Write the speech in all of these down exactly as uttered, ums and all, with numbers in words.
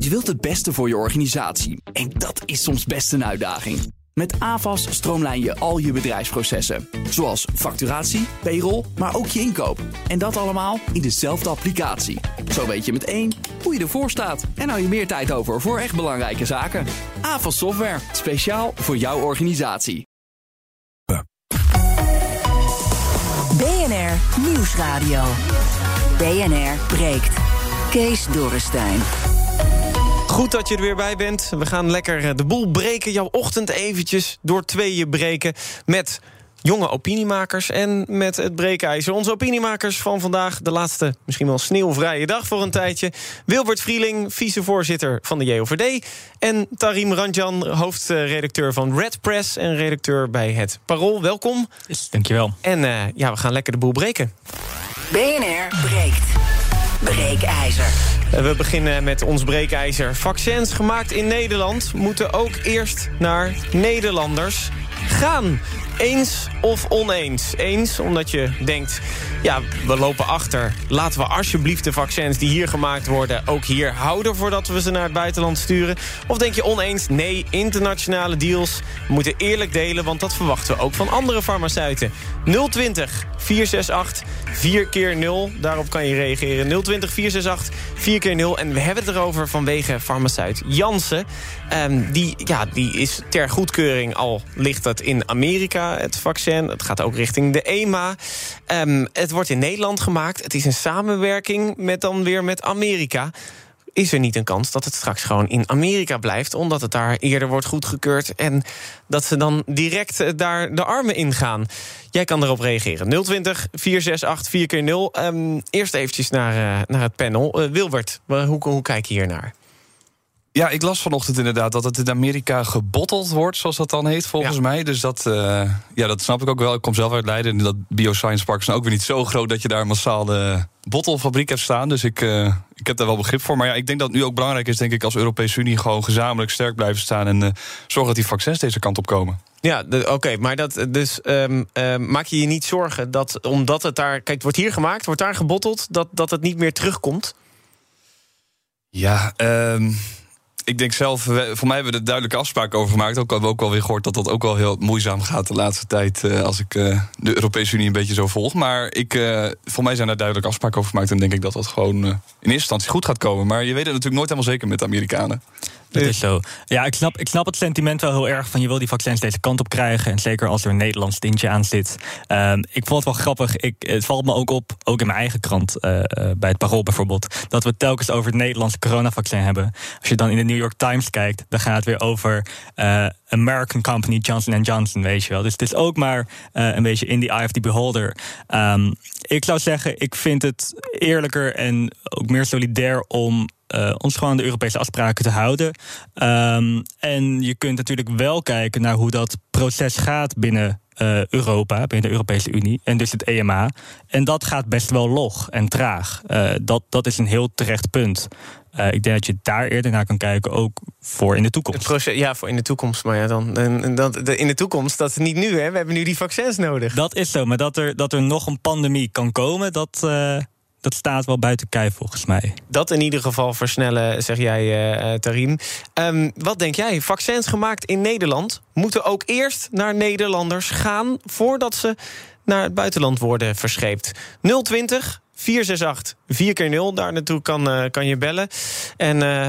Je wilt het beste voor je organisatie en dat is soms best een uitdaging. Met AVAS stroomlijn je al je bedrijfsprocessen. Zoals facturatie, payroll, maar ook je inkoop. En dat allemaal in dezelfde applicatie. Zo weet je met één hoe je ervoor staat. En hou je meer tijd over voor echt belangrijke zaken. AVAS Software, speciaal voor jouw organisatie. B N R Nieuwsradio. B N R breekt. Kees Dorrestein. Goed dat je er weer bij bent. We gaan lekker de boel breken. Jouw ochtend eventjes door tweeën breken met jonge opiniemakers en met het breekijzer. Onze opiniemakers van vandaag, de laatste misschien wel sneeuwvrije dag voor een tijdje. Wilbert Vrieling, vicevoorzitter van de J O V D. En Tarik Ranjan, hoofdredacteur van Red Press en redacteur bij Het Parool. Welkom. Yes, dankjewel. En uh, ja, we gaan lekker de boel breken. B N R breekt. Breekijzer. We beginnen met ons breekijzer. Vaccins gemaakt in Nederland moeten ook eerst naar Nederlanders gaan. Eens of oneens? Eens, omdat je denkt, ja, we lopen achter. Laten we alsjeblieft de vaccins die hier gemaakt worden ook hier houden voordat we ze naar het buitenland sturen. Of denk je oneens, nee, internationale deals moeten eerlijk delen, want dat verwachten we ook van andere farmaceuten. nul twintig, vier zes acht, vier nul, daarop kan je reageren. nul twintig, vier zes acht, vier nul. En we hebben het erover vanwege farmaceut Janssen. Um, die, ja, die is ter goedkeuring, al ligt dat in Amerika. Het vaccin, het gaat ook richting de E M A. Um, het wordt in Nederland gemaakt. Het is een samenwerking met dan weer met Amerika. Is er niet een kans dat het straks gewoon in Amerika blijft, omdat het daar eerder wordt goedgekeurd en dat ze dan direct daar de armen in gaan? Jij kan erop reageren. nul twintig, vier zes acht, vier nul. Um, eerst eventjes naar, uh, naar het panel. Uh, Wilbert, hoe, hoe kijk je hiernaar? Ja, ik las vanochtend inderdaad dat het in Amerika gebotteld wordt, zoals dat dan heet, volgens ja. mij. Dus dat, uh, ja, dat snap ik ook wel. Ik kom zelf uit Leiden en dat bioscience park is nou ook weer niet zo groot dat je daar massaal de bottelfabriek hebt staan. Dus ik, uh, ik heb daar wel begrip voor. Maar ja, ik denk dat het nu ook belangrijk is, denk ik, als Europese Unie gewoon gezamenlijk sterk blijven staan en uh, zorgen dat die vaccins deze kant op komen. Ja, de, oké, okay, maar dat, dus um, uh, maak je je niet zorgen dat omdat het daar, kijk, het wordt hier gemaakt, wordt daar gebotteld, dat, dat het niet meer terugkomt? Ja, um... ik denk zelf, voor mij hebben we er duidelijke afspraken over gemaakt. Ook hebben we ook wel weer gehoord dat dat ook wel heel moeizaam gaat de laatste tijd, Uh, als ik uh, de Europese Unie een beetje zo volg. Maar ik, uh, voor mij zijn daar duidelijke afspraken over gemaakt. En denk ik dat dat gewoon uh, in eerste instantie goed gaat komen. Maar je weet het natuurlijk nooit helemaal zeker met de Amerikanen. Dat is zo. Ja, ik snap, ik snap het sentiment wel heel erg van je wil die vaccins deze kant op krijgen. En zeker als er een Nederlands tintje aan zit. Uh, ik vond het wel grappig. Ik, het valt me ook op, ook in mijn eigen krant, uh, bij het Parool bijvoorbeeld, dat we telkens over het Nederlandse coronavaccin hebben. Als je dan in de New York Times kijkt, dan gaat het weer over uh, American company Johnson en Johnson, weet je wel. Dus het is ook maar uh, een beetje in the eye of the beholder. Um, ik zou zeggen, ik vind het eerlijker en ook meer solidair om Uh, ons gewoon aan de Europese afspraken te houden. Um, en je kunt natuurlijk wel kijken naar hoe dat proces gaat binnen uh, Europa, binnen de Europese Unie en dus het E M A. En dat gaat best wel log en traag. Uh, dat, dat is een heel terecht punt. Uh, ik denk dat je daar eerder naar kan kijken, ook voor in de toekomst. Het proces, ja, voor in de toekomst. Maar ja, dan en, dat, de, in de toekomst, dat is niet nu, hè? We hebben nu die vaccins nodig. Dat is zo, maar dat er, dat er nog een pandemie kan komen, dat... Uh, Dat staat wel buiten kijf, volgens mij. Dat in ieder geval versnellen, zeg jij, uh, Tarim. Um, wat denk jij? Vaccins gemaakt in Nederland moeten ook eerst naar Nederlanders gaan voordat ze naar het buitenland worden verscheept. nul twintig, vier zes acht, vier nul. Daar naartoe kan, uh, kan je bellen. En uh, uh,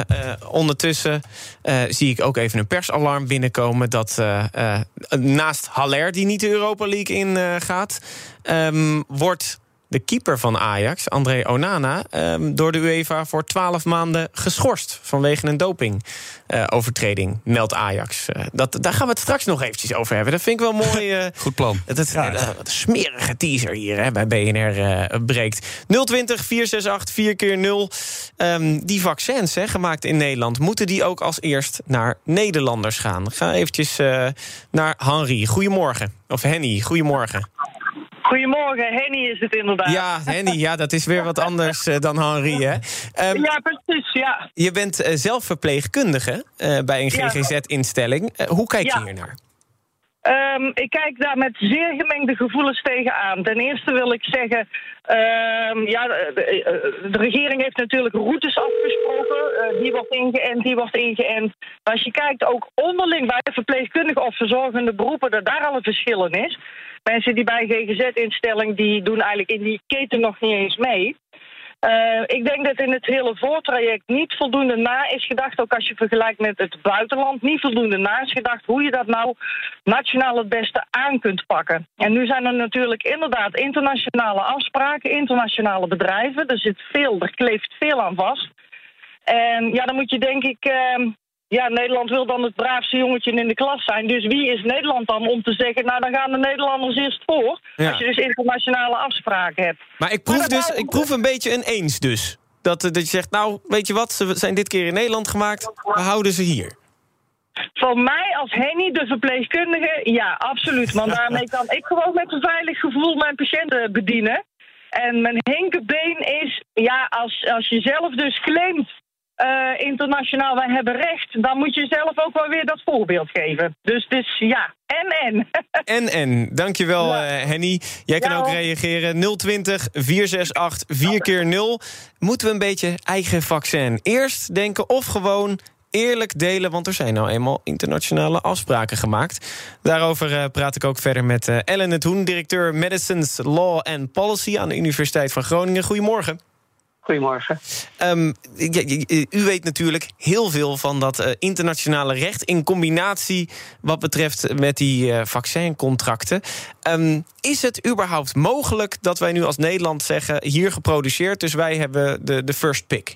ondertussen uh, zie ik ook even een persalarm binnenkomen dat uh, uh, naast Haller, die niet de Europa League in uh, gaat, um, wordt de keeper van Ajax, André Onana, eh, door de UEFA voor twaalf maanden geschorst vanwege een dopingovertreding, eh, meldt Ajax. Eh, dat, daar gaan we het straks nog eventjes over hebben. Dat vind ik wel mooi. Eh, Goed plan. Dat, dat, ja, dat, dat smerige teaser hier hè, bij B N R eh, breekt. nul twintig, vier zes acht, vier keer nul. Um, die vaccins hè, gemaakt in Nederland, moeten die ook als eerst naar Nederlanders gaan? Ik ga eventjes uh, naar Henry. Goedemorgen. Of Henny, goedemorgen. Goedemorgen, Henny is het inderdaad. Ja, Henny, ja, dat is weer wat anders uh, dan Henri, hè? Um, ja, precies, ja. Je bent uh, zelf verpleegkundige uh, bij een G G Z-instelling. Uh, hoe kijk je ja. hiernaar? Um, ik kijk daar met zeer gemengde gevoelens tegenaan. Ten eerste wil ik zeggen, um, ja, de, de, de regering heeft natuurlijk routes afgesproken. Uh, die wordt ingeënt, die wordt ingeënt. Maar als je kijkt ook onderling bij verpleegkundigen of verzorgende beroepen, dat daar al een verschil in is. Mensen die bij een G G Z-instelling, die doen eigenlijk in die keten nog niet eens mee. Uh, ik denk dat in het hele voortraject niet voldoende na is gedacht, ook als je vergelijkt met het buitenland, niet voldoende na is gedacht hoe je dat nou nationaal het beste aan kunt pakken. En nu zijn er natuurlijk inderdaad internationale afspraken, internationale bedrijven, er zit veel, er kleeft veel aan vast. En ja, dan moet je denk ik, uh, ja, Nederland wil dan het braafste jongetje in de klas zijn, dus wie is Nederland dan om te zeggen, nou dan gaan de Nederlanders eerst voor, ja. als je dus internationale afspraken hebt. Maar ik proef, maar dus, ik proef een beetje een eens dus. Dat, dat je zegt, nou, weet je wat, ze zijn dit keer in Nederland gemaakt, we houden ze hier. Voor mij als Henny, de verpleegkundige, ja, absoluut. Want daarmee kan ik gewoon met een veilig gevoel mijn patiënten bedienen. En mijn hinkebeen is, ja, als, als je zelf dus claimt, Uh, internationaal, wij hebben recht, dan moet je zelf ook wel weer dat voorbeeld geven. Dus, dus ja, en-en. En-en, dankjewel ja. uh, Henny. Jij ja, kan ook reageren. nul twintig, vier zes acht, vier keer nul. Moeten we een beetje eigen vaccin eerst denken of gewoon eerlijk delen? Want er zijn nou eenmaal internationale afspraken gemaakt. Daarover uh, praat ik ook verder met uh, Ellen 't Hoen, directeur Medicines Law and Policy aan de Universiteit van Groningen. Goedemorgen. Goedemorgen. Um, u weet natuurlijk heel veel van dat uh, internationale recht in combinatie wat betreft met die uh, vaccincontracten. Um, is het überhaupt mogelijk dat wij nu als Nederland zeggen hier geproduceerd, dus wij hebben de, de first pick?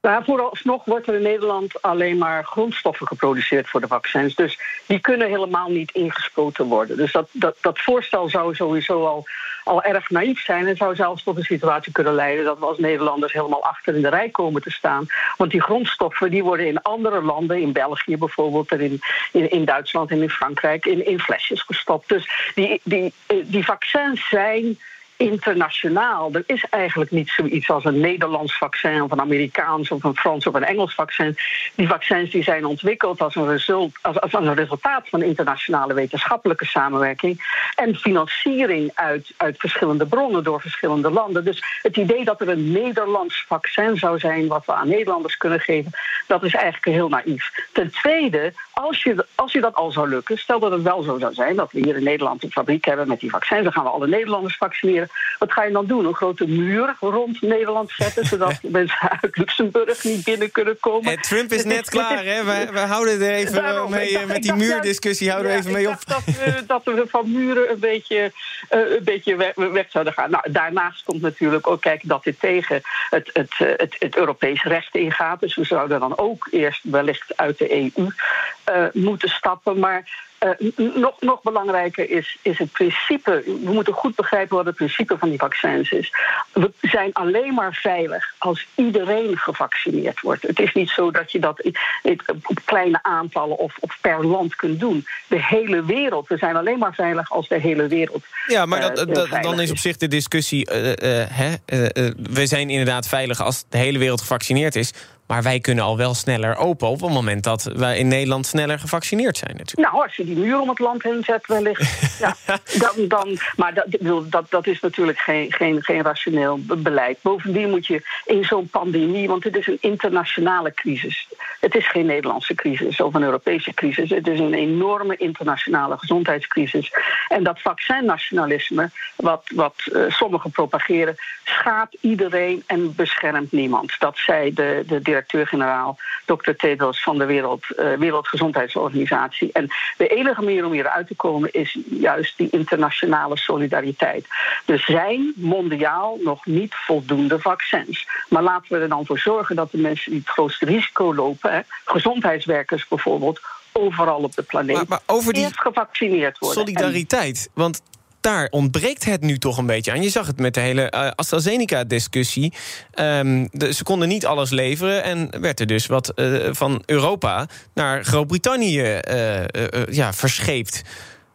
Nou, vooralsnog wordt er in Nederland alleen maar grondstoffen geproduceerd voor de vaccins. Dus die kunnen helemaal niet ingespoten worden. Dus dat, dat, dat voorstel zou sowieso al, al erg naïef zijn en zou zelfs tot een situatie kunnen leiden dat we als Nederlanders helemaal achter in de rij komen te staan. Want die grondstoffen die worden in andere landen, in België bijvoorbeeld, en in, in, in Duitsland en in Frankrijk, in, in flesjes gestopt. Dus die, die, die vaccins zijn internationaal. Er is eigenlijk niet zoiets als een Nederlands vaccin of een Amerikaans of een Frans of een Engels vaccin. Die vaccins die zijn ontwikkeld als een, result, als, als een resultaat van internationale wetenschappelijke samenwerking en financiering uit, uit verschillende bronnen door verschillende landen. Dus het idee dat er een Nederlands vaccin zou zijn wat we aan Nederlanders kunnen geven, dat is eigenlijk heel naïef. Ten tweede, als je, als je dat al zou lukken, stel dat het wel zo zou zijn dat we hier in Nederland een fabriek hebben met die vaccins, dan gaan we alle Nederlanders vaccineren. Wat ga je dan doen? Een grote muur rond Nederland zetten, zodat mensen uit Luxemburg niet binnen kunnen komen. En Trump is net klaar, hè? We, we houden er even Daarom, mee, dacht, met die muurdiscussie houden ja, we even mee op. Dat, dat we van muren een beetje, een beetje weg, weg zouden gaan. Nou, daarnaast komt natuurlijk ook, kijk, dat dit tegen het, het, het, het Europees recht ingaat. Dus we zouden dan ook eerst wellicht uit de E U uh, moeten stappen, maar Uh, nog, nog belangrijker is, is het principe. We moeten goed begrijpen wat het principe van die vaccins is. We zijn alleen maar veilig als iedereen gevaccineerd wordt. Het is niet zo dat je dat op kleine aantallen of, of per land kunt doen. De hele wereld. We zijn alleen maar veilig als de hele wereld. Ja, maar dat, uh, dat, dan is op zich de discussie. Uh, uh, hè, uh, uh, we zijn inderdaad veilig als de hele wereld gevaccineerd is. Maar wij kunnen al wel sneller open op het moment dat wij in Nederland sneller gevaccineerd zijn natuurlijk. Nou, als je die muur om het land heen zet wellicht. ja, dan, dan, maar dat, dat, dat is natuurlijk geen, geen, geen rationeel beleid. Bovendien moet je in zo'n pandemie, want het is een internationale crisis. Het is geen Nederlandse crisis of een Europese crisis. Het is een enorme internationale gezondheidscrisis. En dat vaccinnationalisme, wat, wat uh, sommigen propageren, schaadt iedereen en beschermt niemand. Dat zei de, de directeur-generaal dokter Tedros van de Wereld, uh, Wereldgezondheidsorganisatie. En de enige manier om hieruit te komen is juist die internationale solidariteit. Er zijn mondiaal nog niet voldoende vaccins. Maar laten we er dan voor zorgen dat de mensen die het grootste risico lopen, hè, gezondheidswerkers bijvoorbeeld, overal op de planeet, maar, maar over die eerst gevaccineerd worden. Solidariteit, want daar ontbreekt het nu toch een beetje aan. Je zag het met de hele uh, AstraZeneca-discussie. Um, de, ze konden niet alles leveren en werd er dus wat uh, van Europa naar Groot-Brittannië uh, uh, uh, ja, verscheept.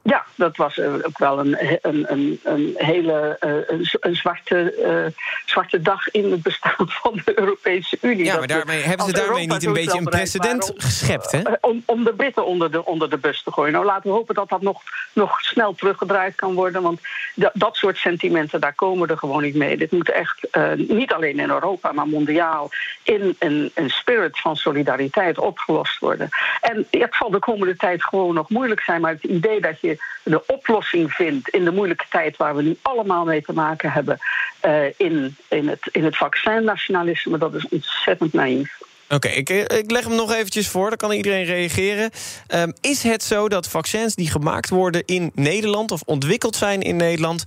Ja, dat was ook wel een, een, een, een hele een, een zwarte, uh, zwarte dag in het bestaan van de Europese Unie. Ja, maar daarmee, hebben ze daarmee niet een beetje een precedent om, geschept, hè? Om, om de Britten onder de, onder de bus te gooien. Nou, laten we hopen dat dat nog, nog snel teruggedraaid kan worden. Want dat, dat soort sentimenten, daar komen er gewoon niet mee. Dit moet echt, uh, niet alleen in Europa, maar mondiaal in een, een spirit van solidariteit opgelost worden. En het zal de komende tijd gewoon nog moeilijk zijn, maar het idee dat je de oplossing vindt in de moeilijke tijd waar we nu allemaal mee te maken hebben uh, in, in het, in het vaccinnationalisme, dat is ontzettend naïef. Oké, okay, ik, ik leg hem nog eventjes voor, dan kan iedereen reageren. Um, is het zo dat vaccins die gemaakt worden in Nederland of ontwikkeld zijn in Nederland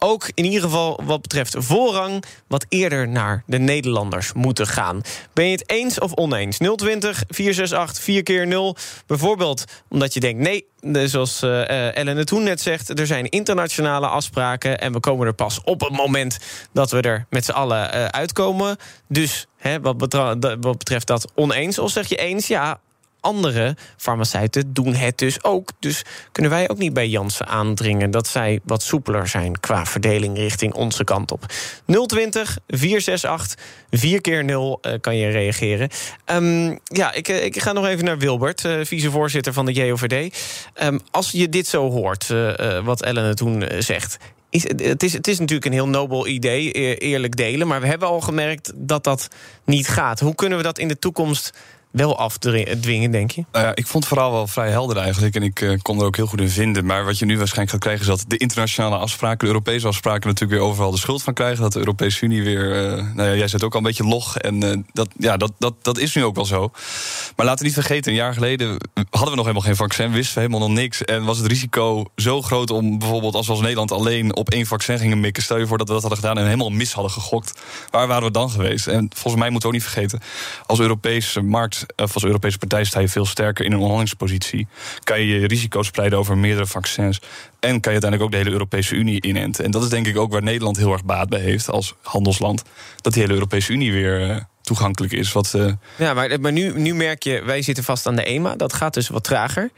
ook in ieder geval wat betreft voorrang wat eerder naar de Nederlanders moeten gaan? Ben je het eens of oneens? nul twintig, vier zes acht, vier keer nul. Bijvoorbeeld omdat je denkt, nee, zoals uh, Ellen 't Hoen net zegt, er zijn internationale afspraken en we komen er pas op het moment dat we er met z'n allen uh, uitkomen. Dus hè, wat, betra- wat betreft dat oneens, of zeg je eens, ja, andere farmaceuten doen het dus ook. Dus kunnen wij ook niet bij Janssen aandringen dat zij wat soepeler zijn qua verdeling richting onze kant op. nul twintig, vier zes acht, vier keer nul uh, kan je reageren. Um, ja, ik, ik ga nog even naar Wilbert, uh, vicevoorzitter van de J O V D. Um, als je dit zo hoort, uh, uh, wat Ellen 't Hoen zegt, Is, het, is, het is natuurlijk een heel nobel idee, eerlijk delen, maar we hebben al gemerkt dat dat niet gaat. Hoe kunnen we dat in de toekomst wel afdwingen, denk je? Nou ja, ik vond het vooral wel vrij helder eigenlijk en ik uh, kon er ook heel goed in vinden. Maar wat je nu waarschijnlijk gaat krijgen is dat de internationale afspraken, de Europese afspraken natuurlijk weer overal de schuld van krijgen. Dat de Europese Unie weer, uh, nou ja, jij zit ook al een beetje log en uh, dat, ja, dat, dat, dat is nu ook wel zo. Maar laten we niet vergeten, een jaar geleden hadden we nog helemaal geen vaccin, wisten we helemaal nog niks en was het risico zo groot om bijvoorbeeld als we als Nederland alleen op één vaccin gingen mikken. Stel je voor dat we dat hadden gedaan en helemaal mis hadden gegokt. Waar waren we dan geweest? En volgens mij moeten we ook niet vergeten, als Europese markt of als Europese partij sta je veel sterker in een onderhandelingspositie. Kan je je risico's spreiden over meerdere vaccins en kan je uiteindelijk ook de hele Europese Unie inenten. En dat is denk ik ook waar Nederland heel erg baat bij heeft als handelsland. Dat die hele Europese Unie weer uh, toegankelijk is. Wat, uh... Ja, maar, maar nu, nu merk je, wij zitten vast aan de E M A. Dat gaat dus wat trager.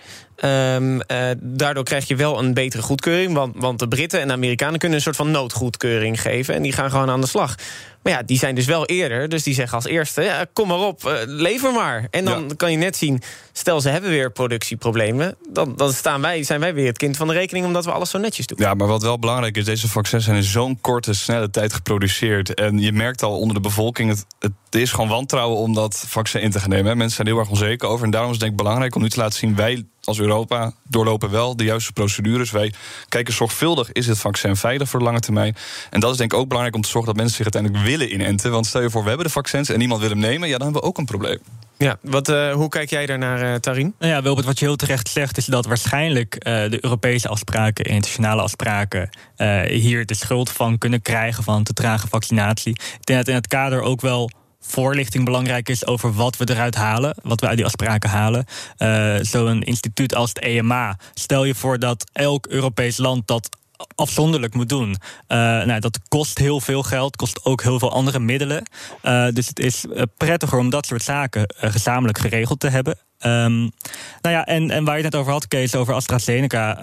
Um, uh, daardoor krijg je wel een betere goedkeuring. Want, want de Britten en de Amerikanen kunnen een soort van noodgoedkeuring geven. En die gaan gewoon aan de slag. Maar ja, die zijn dus wel eerder. Dus die zeggen als eerste, ja, kom maar op, uh, lever maar. En dan ja. kan je net zien, stel ze hebben weer productieproblemen. Dan, dan staan wij, zijn wij weer het kind van de rekening omdat we alles zo netjes doen. Ja, maar wat wel belangrijk is, deze vaccins zijn in zo'n korte, snelle tijd geproduceerd. En je merkt al onder de bevolking, het, het is gewoon wantrouwen om dat vaccin in te gaan nemen. Mensen zijn heel erg onzeker over. En daarom is het denk ik belangrijk om nu te laten zien, wij als Europa doorlopen wel de juiste procedures. Wij kijken zorgvuldig, is het vaccin veilig voor de lange termijn? En dat is denk ik ook belangrijk om te zorgen dat mensen zich uiteindelijk willen inenten. Want stel je voor, we hebben de vaccins en niemand wil hem nemen, ja, dan hebben we ook een probleem. Ja, wat, uh, hoe kijk jij daarnaar, uh, Tarin? Nou ja, Wilbert, wat je heel terecht zegt is dat waarschijnlijk uh, de Europese afspraken en internationale afspraken uh, hier de schuld van kunnen krijgen van te trage vaccinatie. Ik denk dat in het kader ook wel voorlichting belangrijk is over wat we eruit halen, wat we uit die afspraken halen. Uh, zo'n instituut als het E M A. Stel je voor dat elk Europees land dat afzonderlijk moet doen. Uh, nou, dat kost heel veel geld, kost ook heel veel andere middelen. Uh, dus het is prettiger om dat soort zaken uh, gezamenlijk geregeld te hebben. Um, nou ja, en, en waar je het net over had, Kees, over AstraZeneca,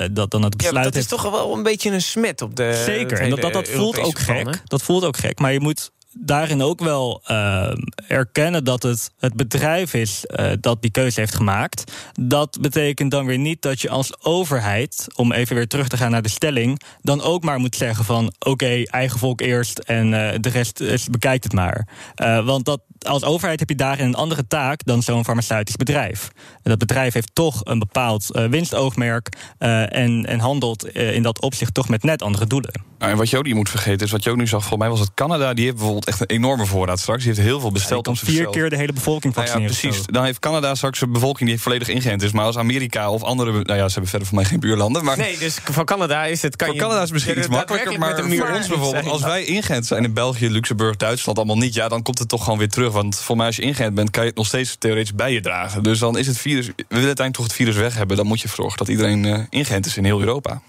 uh, dat dan het besluit. Ja, dat is toch wel een beetje een smet op de. Zeker, en dat, dat, dat voelt ook gek. Dat voelt ook gek, maar je moet daarin ook wel uh, erkennen dat het het bedrijf is uh, dat die keuze heeft gemaakt. Dat betekent dan weer niet dat je als overheid, om even weer terug te gaan naar de stelling, dan ook maar moet zeggen van oké, okay, eigen volk eerst en uh, de rest uh, bekijkt het maar. Uh, want dat, als overheid heb je daarin een andere taak dan zo'n farmaceutisch bedrijf. En dat bedrijf heeft toch een bepaald uh, winstoogmerk uh, en, en handelt uh, in dat opzicht toch met net andere doelen. Nou, en wat je ook niet moet vergeten is, wat je ook nu zag, volgens mij was het Canada, die heeft bijvoorbeeld bijvoorbeeld echt een enorme voorraad straks. Die heeft heel veel besteld. Ja, om vier besteld. keer de hele bevolking vaccineren. Nou ja, precies. Dan heeft Canada straks een bevolking die volledig ingeënt is. Maar als Amerika of andere... Nou ja, ze hebben verder van mij geen buurlanden. Maar nee, dus van Canada is het... Kan van je, Canada is misschien iets makkelijker, maar voor muur. ons bijvoorbeeld... als wij ingeënt zijn in België, Luxemburg, Duitsland allemaal niet... ja, dan komt het toch gewoon weer terug. Want voor mij als je ingeënt bent, kan je het nog steeds theoretisch bij je dragen. Dus dan is het virus... We willen uiteindelijk toch het virus weg hebben. Dan moet je zorgen dat iedereen uh, ingeënt is in heel Europa.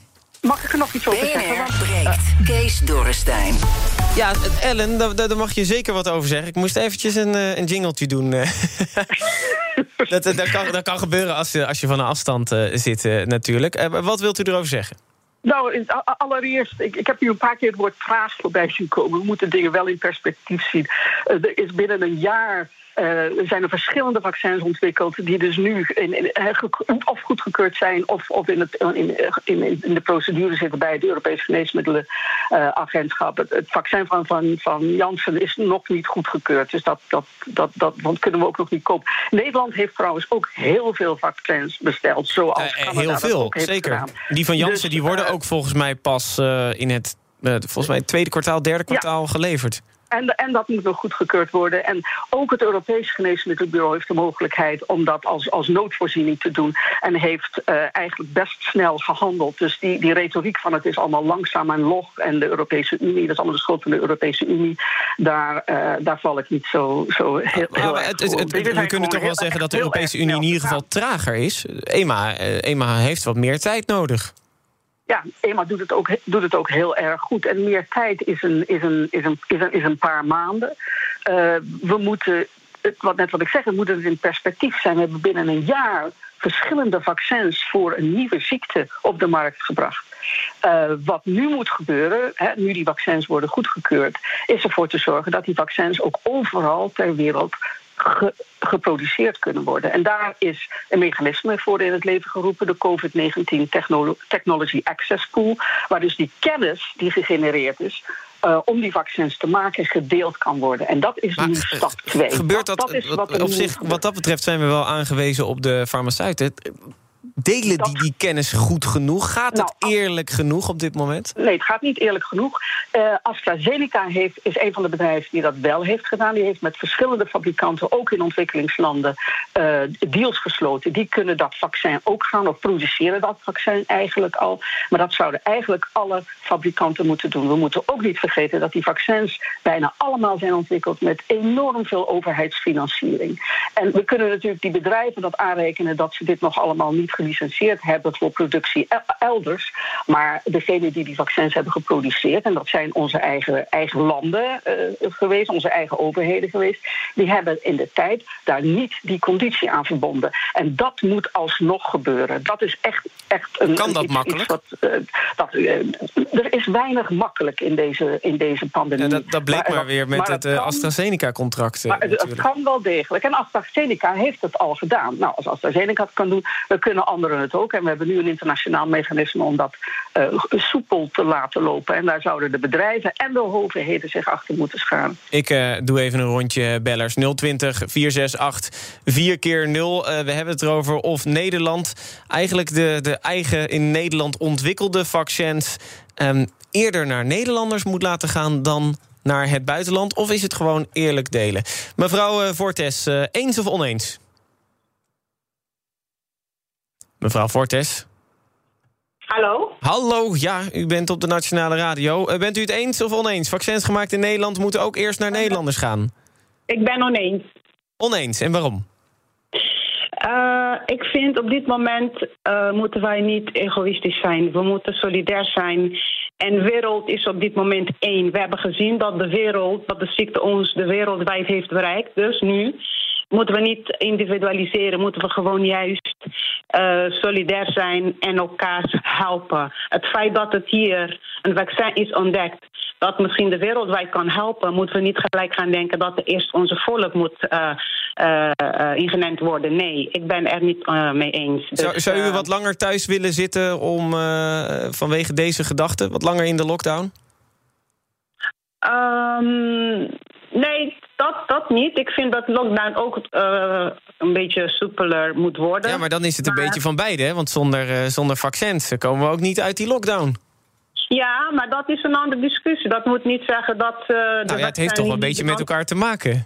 Mag ik er nog iets over zeggen? B N R breekt. Kees Dorrestein. Ja, Ellen, daar, daar mag je zeker wat over zeggen. Ik moest eventjes een, een jingletje doen. dat, dat, kan, dat kan gebeuren als, als je van een afstand uh, zit, uh, natuurlijk. Uh, wat wilt u erover zeggen? Nou, allereerst, ik, ik heb hier een paar keer het woord traag voorbij zien komen. We moeten dingen wel in perspectief zien. Uh, er is binnen een jaar... Uh, er zijn er verschillende vaccins ontwikkeld die dus nu in, in, in, of goedgekeurd zijn... of, of in, het, in, in, in de procedure zitten bij het Europees Geneesmiddelenagentschap. Uh, het, het vaccin van, van, van Janssen is nog niet goedgekeurd. Dus dat, dat, dat, dat want kunnen we ook nog niet kopen. Nederland heeft trouwens ook heel veel vaccins besteld. Zoals uh, Canada heel veel, ook heeft zeker. Gedaan. Die van Janssen dus, die worden uh, ook volgens mij pas uh, in het uh, volgens mij tweede kwartaal, derde kwartaal ja. geleverd. En, de, en dat moet nog goedgekeurd worden. En ook het Europees Geneesmiddelenbureau heeft de mogelijkheid om dat als, als noodvoorziening te doen. En heeft uh, eigenlijk best snel gehandeld. Dus die, die retoriek van het is allemaal langzaam en log. En de Europese Unie, dat is allemaal de schuld van de Europese Unie. Daar, uh, daar val ik niet zo, zo heel, heel ja, het, het, het, het, We kunnen toch wel zeggen dat de Europese Unie in ieder geval trager is. EMA, EMA heeft wat meer tijd nodig. Ja, EMA doet het, ook, doet het ook heel erg goed. En meer tijd is een, is een, is een, is een, is een paar maanden. Uh, we moeten, wat, net wat ik zeg, we moeten het in perspectief zijn. We hebben binnen een jaar verschillende vaccins voor een nieuwe ziekte op de markt gebracht. Uh, wat nu moet gebeuren, hè, nu die vaccins worden goedgekeurd... is ervoor te zorgen dat die vaccins ook overal ter wereld... Ge, geproduceerd kunnen worden. En daar is een mechanisme voor in het leven geroepen... de covid negentien Technolo- Technology Access Pool... waar dus die kennis die gegenereerd is... Uh, om die vaccins te maken, gedeeld kan worden. En dat is maar, nu stap twee. Gebeurt dat, dat is wat op zich, gebeurt. Wat dat betreft zijn we wel aangewezen op de farmaceuten... Delen die die kennis goed genoeg? Gaat het nou, eerlijk genoeg op dit moment? Nee, het gaat niet eerlijk genoeg. Uh, AstraZeneca heeft, is een van de bedrijven die dat wel heeft gedaan. Die heeft met verschillende fabrikanten, ook in ontwikkelingslanden, uh, deals gesloten. Die kunnen dat vaccin ook gaan, of produceren dat vaccin eigenlijk al. Maar dat zouden eigenlijk alle fabrikanten moeten doen. We moeten ook niet vergeten dat die vaccins bijna allemaal zijn ontwikkeld... met enorm veel overheidsfinanciering. En we kunnen natuurlijk die bedrijven dat aanrekenen... dat ze dit nog allemaal niet gelicentieerd hebben voor productie elders. Maar degenen die die vaccins hebben geproduceerd... en dat zijn onze eigen, eigen landen uh, geweest, onze eigen overheden geweest... die hebben in de tijd daar niet die conditie aan verbonden. En dat moet alsnog gebeuren. Dat is echt, echt een... Kan dat iets, makkelijk? Iets wat, uh, dat, uh, er is weinig makkelijk in deze, in deze pandemie. Ja, dat, dat bleek maar, maar weer met maar het, het AstraZeneca-contract. Maar het, het kan wel degelijk. En AstraZeneca heeft het al gedaan. Nou, als AstraZeneca het kan doen, we kunnen anderen het ook. En we hebben nu een internationaal mechanisme om dat uh, soepel te laten lopen. En daar zouden de bedrijven en de overheden zich achter moeten scharen. Ik uh, doe even een rondje bellers. nul twintig, vier zes acht, vier keer nul. Uh, we hebben het erover of Nederland eigenlijk de, de eigen in Nederland ontwikkelde vaccins... Um, eerder naar Nederlanders moet laten gaan dan naar het buitenland. Of is het gewoon eerlijk delen? Mevrouw uh, Fortes, uh, eens of oneens? Mevrouw Fortes? Hallo? Hallo, ja, u bent op de Nationale Radio. Uh, bent u het eens of oneens? Vaccins gemaakt in Nederland moeten ook eerst naar Nederlanders gaan. Ik ben oneens. Oneens, en waarom? Uh, ik vind op dit moment uh, moeten wij niet egoïstisch zijn. We moeten solidair zijn. En de wereld is op dit moment één. We hebben gezien dat de wereld, dat de ziekte ons de wereldwijd heeft bereikt. Dus nu moeten we niet individualiseren. Moeten we gewoon juist uh, solidair zijn en elkaar helpen. Het feit dat het hier een vaccin is ontdekt... dat misschien de wereldwijd kan helpen... moeten we niet gelijk gaan denken dat eerst onze volk moet uh, uh, uh, ingeënt worden. Nee, ik ben er niet uh, mee eens. Dus, zou, zou u wat langer thuis willen zitten om uh, vanwege deze gedachte? Wat langer in de lockdown? Um, nee, dat, dat niet. Ik vind dat lockdown ook uh, een beetje soepeler moet worden. Ja, maar dan is het maar... een beetje van beide, hè? Want zonder, uh, zonder vaccins komen we ook niet uit die lockdown. Ja, maar dat is een andere discussie. Dat moet niet zeggen dat... Uh, nou ja, het heeft toch wel een beetje met elkaar te maken.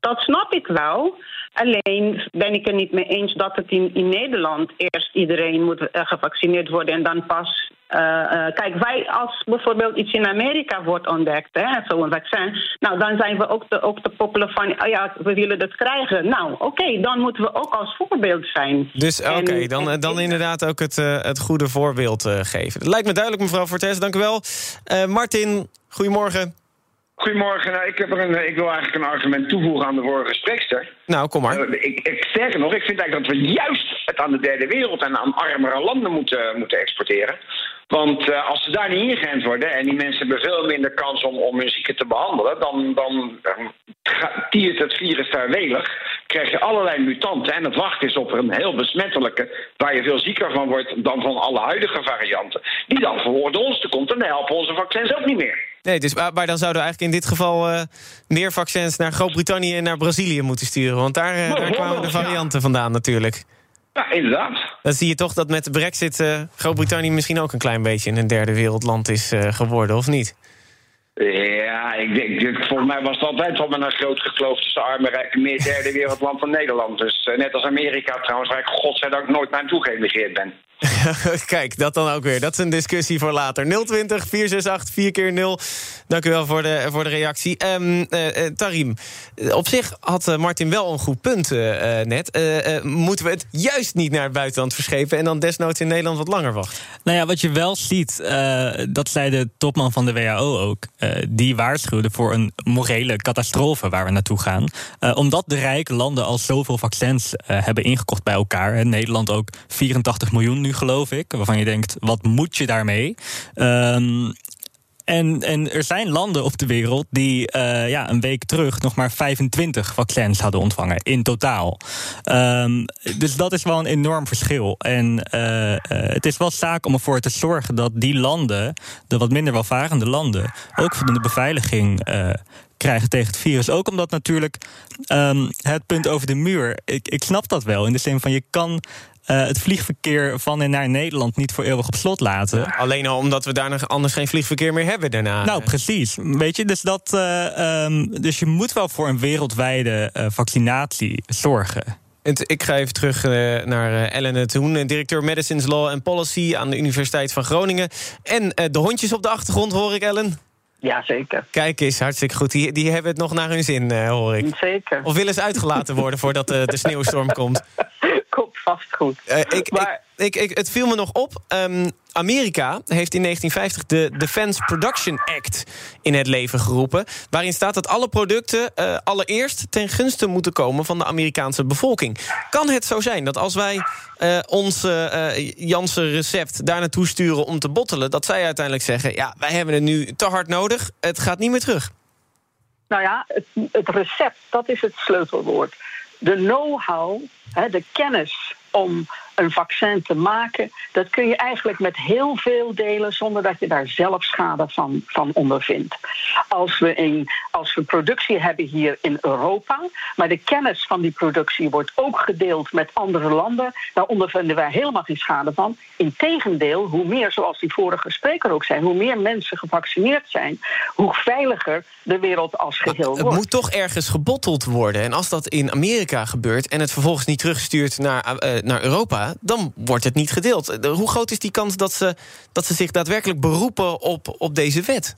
Dat snap ik wel. Alleen ben ik er niet mee eens dat het in, in Nederland eerst iedereen moet uh, gevaccineerd worden en dan pas... Uh, uh, kijk, wij als bijvoorbeeld iets in Amerika wordt ontdekt, hè, zo'n vaccin... nou, dan zijn we ook te, ook te poppelen van, oh ja, we willen dat krijgen. Nou, oké, okay, dan moeten we ook als voorbeeld zijn. Dus oké, okay, dan, en, dan inderdaad ook het, uh, het goede voorbeeld uh, geven. Dat lijkt me duidelijk, mevrouw Fortes, dank u wel. Uh, Martin, goedemorgen. Goedemorgen. Nou, ik, heb er een, ik wil eigenlijk een argument toevoegen aan de vorige spreekster. Nou, kom maar. Uh, ik, ik, sterker nog, ik vind eigenlijk dat we juist het aan de derde wereld... en aan armere landen moeten, moeten exporteren. Want uh, als ze daar niet ingeënt worden... en die mensen hebben veel minder kans om, om hun ziekte te behandelen... dan, dan uh, tiert het virus daar welig. Krijg je allerlei mutanten. En het wachten is op een heel besmettelijke... waar je veel zieker van wordt dan van alle huidige varianten. Die dan verwoorden ons te komt en dan helpen onze vaccins ook niet meer. Nee, dus, maar dan zouden we eigenlijk in dit geval uh, meer vaccins... naar Groot-Brittannië en naar Brazilië moeten sturen. Want daar, uh, daar kwamen de varianten vandaan natuurlijk. Ja, inderdaad. Dan zie je toch dat met de Brexit uh, Groot-Brittannië misschien ook een klein beetje een derde wereldland is uh, geworden, of niet? Ja, ik denk, volgens mij was het altijd wel met een groot gekloof tussen arme rijke meer derde wereldland van Nederland. Dus uh, net als Amerika trouwens, waar ik godzijdank nooit naartoe geëmigreerd ben. Kijk, dat dan ook weer. Dat is een discussie voor later. nul twintig, vier zes acht, vier keer nul. Dank u wel voor de, voor de reactie. Um, uh, Tarim, op zich had Martin wel een goed punt uh, net. Uh, uh, moeten we het juist niet naar het buitenland verschepen... en dan desnoods in Nederland wat langer wachten? Nou ja, wat je wel ziet, uh, dat zei de topman van de W H O ook... Uh, die waarschuwde voor een morele catastrofe waar we naartoe gaan. Uh, omdat de rijke landen al zoveel vaccins uh, hebben ingekocht bij elkaar... en Nederland ook vierentachtig miljoen... nu geloof ik, waarvan je denkt, wat moet je daarmee? Um, en, en er zijn landen op de wereld die uh, ja, een week terug... nog maar vijfentwintig vaccins hadden ontvangen, in totaal. Um, dus dat is wel een enorm verschil. En uh, uh, het is wel zaak om ervoor te zorgen dat die landen... de wat minder welvarende landen, ook voldoende beveiliging... Uh, krijgen tegen het virus. Ook omdat natuurlijk um, het punt over de muur... Ik, ik snap dat wel, in de zin van je kan... Uh, het vliegverkeer van en naar Nederland niet voor eeuwig op slot laten. Ja, alleen al omdat we daar anders geen vliegverkeer meer hebben daarna. Nou, precies. Weet je, dus, dat, uh, um, dus je moet wel voor een wereldwijde uh, vaccinatie zorgen. Ik ga even terug naar Ellen 't Hoen, directeur Medicines Law and Policy... aan de Universiteit van Groningen. En uh, de hondjes op de achtergrond, hoor ik, Ellen. Ja, zeker. Kijk eens, hartstikke goed. Die, die hebben het nog naar hun zin, uh, hoor ik. Zeker. Of willen ze uitgelaten worden voordat uh, de sneeuwstorm komt? Komt vast goed. Uh, ik, maar... ik, ik, ik, het viel me nog op. Um, Amerika heeft in negentien vijftig de Defense Production Act in het leven geroepen. Waarin staat dat alle producten uh, allereerst ten gunste moeten komen van de Amerikaanse bevolking. Kan het zo zijn dat als wij uh, ons uh, Janssen recept daar naartoe sturen om te bottelen... dat zij uiteindelijk zeggen, ja, wij hebben het nu te hard nodig, het gaat niet meer terug? Nou ja, het, het recept, dat is het sleutelwoord. De know-how, hè, de kennis om een vaccin te maken... dat kun je eigenlijk met heel veel delen... zonder dat je daar zelf schade van, van ondervindt. Als we, in, als we productie hebben hier in Europa... maar de kennis van die productie wordt ook gedeeld met andere landen... daar ondervinden wij helemaal geen schade van. Integendeel, hoe meer, zoals die vorige spreker ook zei... hoe meer mensen gevaccineerd zijn... hoe veiliger de wereld als geheel maar, wordt. Het moet toch ergens gebotteld worden. En als dat in Amerika gebeurt... en het vervolgens niet terugstuurt naar, uh, naar Europa... dan wordt het niet gedeeld. Hoe groot is die kans dat ze, dat ze zich daadwerkelijk beroepen op, op deze wet?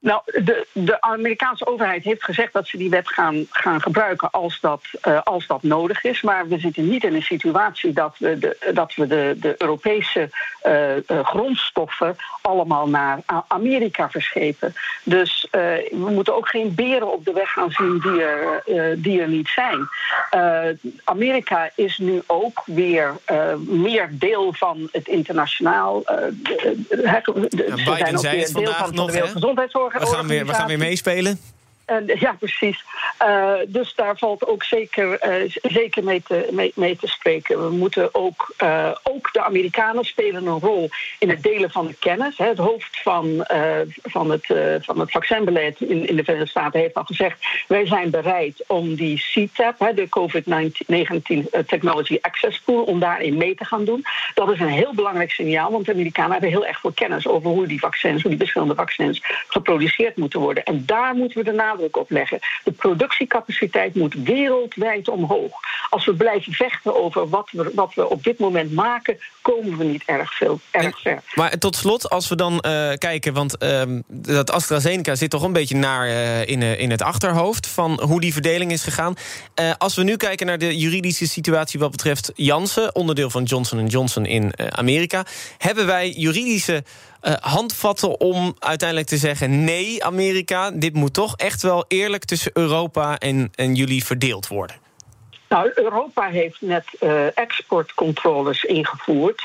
Nou, de, de Amerikaanse overheid heeft gezegd dat ze die wet gaan, gaan gebruiken als dat, uh, als dat nodig is. Maar we zitten niet in een situatie dat we de, dat we de, de Europese uh, uh, grondstoffen allemaal naar Amerika verschepen. Dus uh, we moeten ook geen beren op de weg gaan zien die er, uh, die er niet zijn. Uh, Amerika is nu ook weer uh, meer deel van het internationaal. Uh, de, de, de, ja, ze Biden zijn ook weer deel van, van de Wereldgezondheidszorg. We gaan, weer, we gaan weer meespelen. En, ja, precies. Uh, dus daar valt ook zeker, uh, zeker mee, te, mee, mee te spreken. We moeten ook, uh, ook de Amerikanen spelen een rol in het delen van de kennis. Hè. Het hoofd van, uh, van, het, uh, van het vaccinbeleid in, in de Verenigde Staten heeft al gezegd: wij zijn bereid om die C T A P, hè, de covid negentien Technology Access Pool, om daarin mee te gaan doen. Dat is een heel belangrijk signaal, want de Amerikanen hebben heel erg veel kennis over hoe die vaccins, hoe die verschillende vaccins geproduceerd moeten worden. En daar moeten we de nadruk op leggen. De productiecapaciteit moet wereldwijd omhoog. Als we blijven vechten over wat we, wat we op dit moment maken, komen we niet erg veel erg en, ver. Maar tot slot, als we dan uh, kijken, want uh, dat AstraZeneca zit toch een beetje naar uh, in, uh, in het achterhoofd van hoe die verdeling is gegaan. Uh, als we nu kijken naar de juridische situatie wat betreft Janssen, onderdeel van Johnson en Johnson in uh, Amerika, hebben wij juridische Uh, handvatten om uiteindelijk te zeggen: nee, Amerika, dit moet toch echt wel eerlijk tussen Europa en, en jullie verdeeld worden? Nou, Europa heeft net uh, exportcontroles ingevoerd.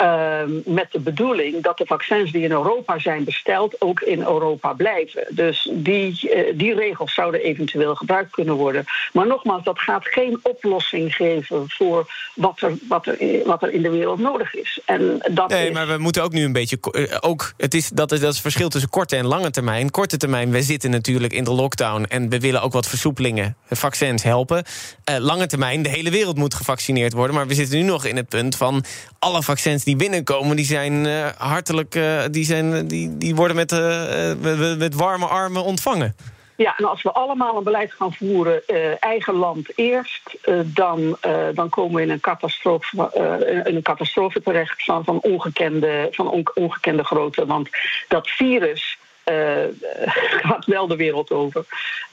Uh, met de bedoeling dat de vaccins die in Europa zijn besteld ook in Europa blijven. Dus die, uh, die regels zouden eventueel gebruikt kunnen worden. Maar nogmaals, dat gaat geen oplossing geven voor wat er, wat er, wat er in de wereld nodig is. En dat nee, is... maar we moeten ook nu een beetje... Uh, ook, het is, dat, is, dat is het verschil tussen korte en lange termijn. Korte termijn, wij zitten natuurlijk in de lockdown en we willen ook wat versoepelingen, vaccins helpen. Uh, lange termijn, de hele wereld moet gevaccineerd worden. Maar we zitten nu nog in het punt van alle vaccins die binnenkomen, die zijn uh, hartelijk, uh, die, zijn, die, die worden met, uh, met, met warme armen ontvangen. Ja, en als we allemaal een beleid gaan voeren, uh, eigen land eerst, uh, dan, uh, dan komen we in een catastrofe, uh, in een catastrofe terecht van, van, ongekende, van on, ongekende grootte. Want dat virus uh, gaat wel de wereld over.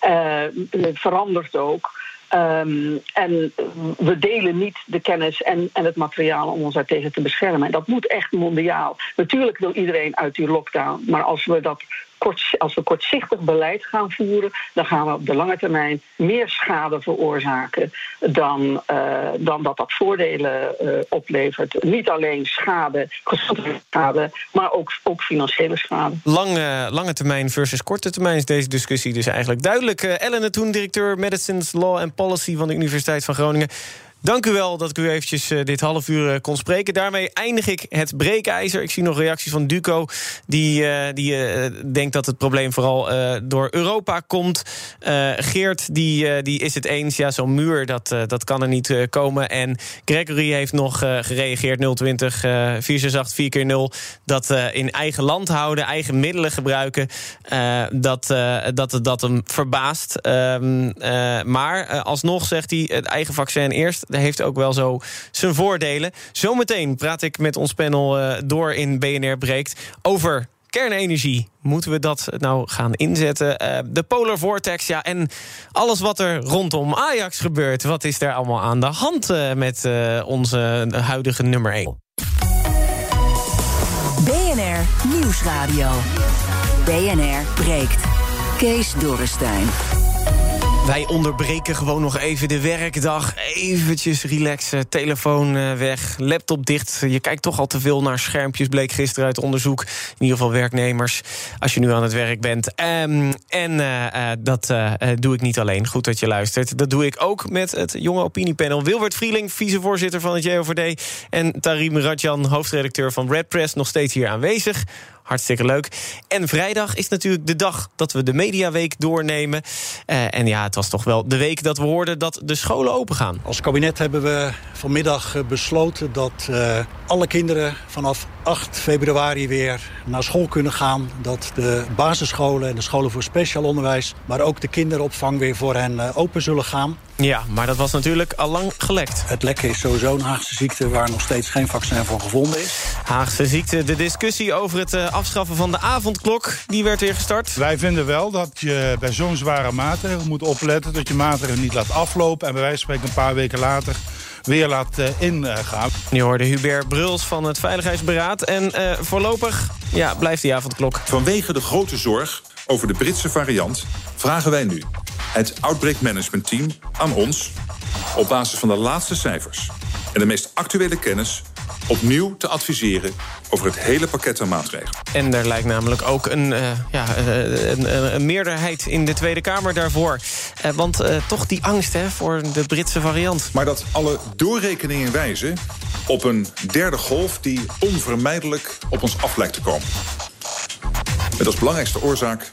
Uh, het verandert ook. Um, en we delen niet de kennis en, en het materiaal om ons daartegen te beschermen. En dat moet echt mondiaal. Natuurlijk wil iedereen uit die lockdown. Maar als we dat kort, als we kortzichtig beleid gaan voeren, dan gaan we op de lange termijn meer schade veroorzaken dan, uh, dan dat dat voordelen uh, oplevert. Niet alleen schade, gezondheidsschade, maar ook, ook financiële schade. Lange, lange termijn versus korte termijn is deze discussie dus eigenlijk duidelijk. Uh, Ellen 't Hoen, directeur Medicines Law and Policy van de Universiteit van Groningen. Dank u wel dat ik u eventjes uh, dit half uur uh, kon spreken. Daarmee eindig ik het breekijzer. Ik zie nog reacties van Duco, die, uh, die uh, denkt dat het probleem vooral uh, door Europa komt. Uh, Geert, die, uh, die is het eens. Ja, zo'n muur, dat, uh, dat kan er niet uh, komen. En Gregory heeft nog uh, gereageerd, nul twintig, vier zes acht, vier keer nul... dat uh, in eigen land houden, eigen middelen gebruiken, Uh, dat, uh, dat, dat hem verbaast. Um, uh, maar uh, alsnog zegt hij, het eigen vaccin eerst heeft ook wel zo zijn voordelen. Zometeen praat ik met ons panel uh, door in B N R Breekt over kernenergie. Moeten we dat nou gaan inzetten? Uh, de Polar Vortex, ja, en alles wat er rondom Ajax gebeurt. Wat is daar allemaal aan de hand uh, met uh, onze huidige nummer één? B N R Nieuwsradio. B N R Breekt. Kees Dorrestein. Wij onderbreken gewoon nog even de werkdag. Eventjes relaxen, telefoon weg, laptop dicht. Je kijkt toch al te veel naar schermpjes, bleek gisteren uit onderzoek. In ieder geval werknemers, als je nu aan het werk bent. Um, en uh, uh, dat uh, doe ik niet alleen. Goed dat je luistert. Dat doe ik ook met het jonge opiniepanel. Wilbert Vrieling, vicevoorzitter van het J O V D. En Tarik Ranjan, hoofdredacteur van Red Press, nog steeds hier aanwezig. Hartstikke leuk. En vrijdag is natuurlijk de dag dat we de Mediaweek doornemen. Uh, en ja, het was toch wel de week dat we hoorden dat de scholen open gaan. Als kabinet hebben we vanmiddag besloten dat uh, alle kinderen vanaf acht februari weer naar school kunnen gaan. Dat de basisscholen en de scholen voor speciaal onderwijs, maar ook de kinderopvang weer voor hen uh, open zullen gaan. Ja, maar dat was natuurlijk al lang gelekt. Het lekken is sowieso een Haagse ziekte waar nog steeds geen vaccin voor gevonden is. Haagse ziekte, de discussie over het uh, afschaffen van de avondklok, die werd weer gestart. Wij vinden wel dat je bij zo'n zware maatregel moet opletten dat je maatregelen niet laat aflopen en bij wijze van spreken een paar weken later weer laat uh, ingaan. Uh, je hoorde Hubert Bruls van het Veiligheidsberaad. En uh, voorlopig ja, blijft die avondklok. Vanwege de grote zorg over de Britse variant vragen wij nu het Outbreak Management Team aan ons, op basis van de laatste cijfers en de meest actuele kennis, opnieuw te adviseren over het hele pakket aan maatregelen. En daar lijkt namelijk ook een, uh, ja, een, een meerderheid in de Tweede Kamer daarvoor. Uh, want uh, toch die angst hè, voor de Britse variant. Maar dat alle doorrekeningen wijzen op een derde golf die onvermijdelijk op ons af lijkt te komen. Met als belangrijkste oorzaak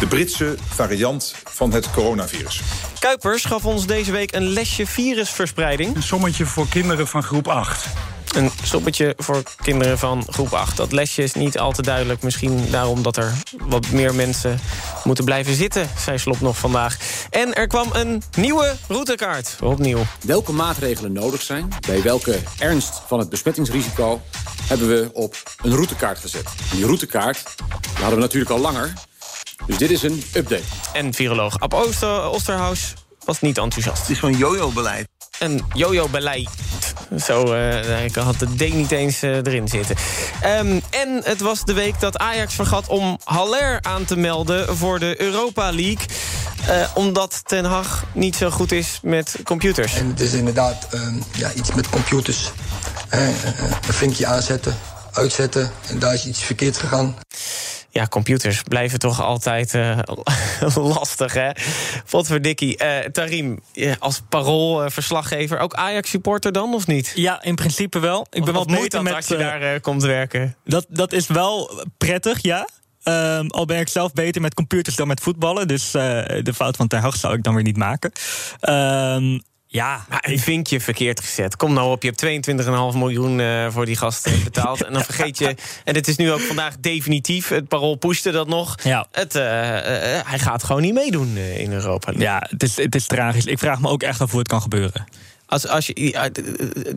de Britse variant van het coronavirus. Kuipers gaf ons deze week een lesje virusverspreiding. Een sommetje voor kinderen van groep acht. Een sommetje voor kinderen van groep acht. Dat lesje is niet al te duidelijk. Misschien daarom dat er wat meer mensen moeten blijven zitten, zei Slob nog vandaag. En er kwam een nieuwe routekaart. Opnieuw. Welke maatregelen nodig zijn, bij welke ernst van het besmettingsrisico, hebben we op een routekaart gezet. En die routekaart die hadden we natuurlijk al langer. Dus dit is een update. En viroloog Ab Oosterhuis was niet enthousiast. Het is gewoon jojo-beleid. Een jojo-beleid. Zo, uh, ik had de D niet eens uh, erin zitten. Um, en het was de week dat Ajax vergat om Haller aan te melden voor de Europa League. Uh, omdat Ten Hag niet zo goed is met computers. En het is inderdaad uh, ja, iets met computers. Uh, uh, een vinkje aanzetten, uitzetten. En daar is iets verkeerd gegaan. Ja, computers blijven toch altijd uh, lastig, hè? Potverdikkie. Uh, Tarim, als Parool-verslaggever, ook Ajax-supporter dan, of niet? Ja, in principe wel. Ik of, ben wel moeite met als je uh, daar uh, komt werken. Dat, dat is wel prettig, ja. Uh, al ben ik zelf beter met computers dan met voetballen. Dus uh, de fout van Ten Hag zou ik dan weer niet maken. Uh, Ja, maar een vinkje verkeerd gezet. Kom nou op, je hebt tweeëntwintig komma vijf miljoen uh, voor die gasten betaald. En dan vergeet je, en dit is nu ook vandaag definitief, het Parool pushte dat nog. Ja. Het, uh, uh, hij gaat gewoon niet meedoen uh, in Europa. Ja, het is, het is tragisch. Ik vraag me ook echt af hoe het kan gebeuren. Als, als je, uh,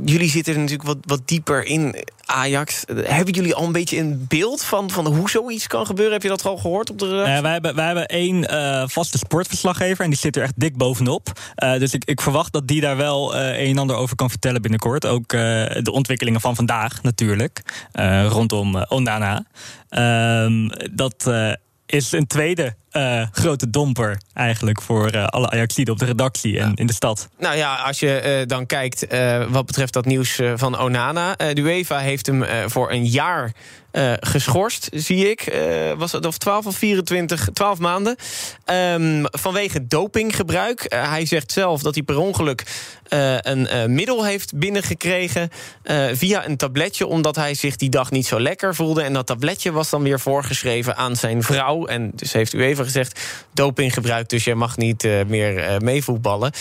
jullie zitten er natuurlijk wat, wat dieper in, Ajax. Hebben jullie al een beetje een beeld van, van hoe zoiets kan gebeuren? Heb je dat al gehoord op de redactie? Uh, wij, hebben, wij hebben één uh, vaste sportverslaggever en die zit er echt dik bovenop. Uh, dus ik, ik verwacht dat die daar wel uh, een en ander over kan vertellen binnenkort. Ook uh, de ontwikkelingen van vandaag natuurlijk, uh, rondom uh, Onana. Uh, dat... Uh, is een tweede uh, grote domper eigenlijk voor uh, alle Ajaxiden op de redactie en ja. in de stad. Nou ja, als je uh, dan kijkt uh, wat betreft dat nieuws uh, van Onana. Uh, de UEFA heeft hem uh, voor een jaar uh, geschorst, zie ik. Uh, was het of twaalf of vierentwintig, twaalf maanden. Um, vanwege dopinggebruik. Uh, hij zegt zelf dat hij per ongeluk uh, een uh, middel heeft binnengekregen uh, via een tabletje, omdat hij zich die dag niet zo lekker voelde. En dat tabletje was dan weer voorgeschreven aan zijn vrouw. En dus heeft u even gezegd, doping gebruikt, dus je mag niet uh, meer uh, meevoetballen.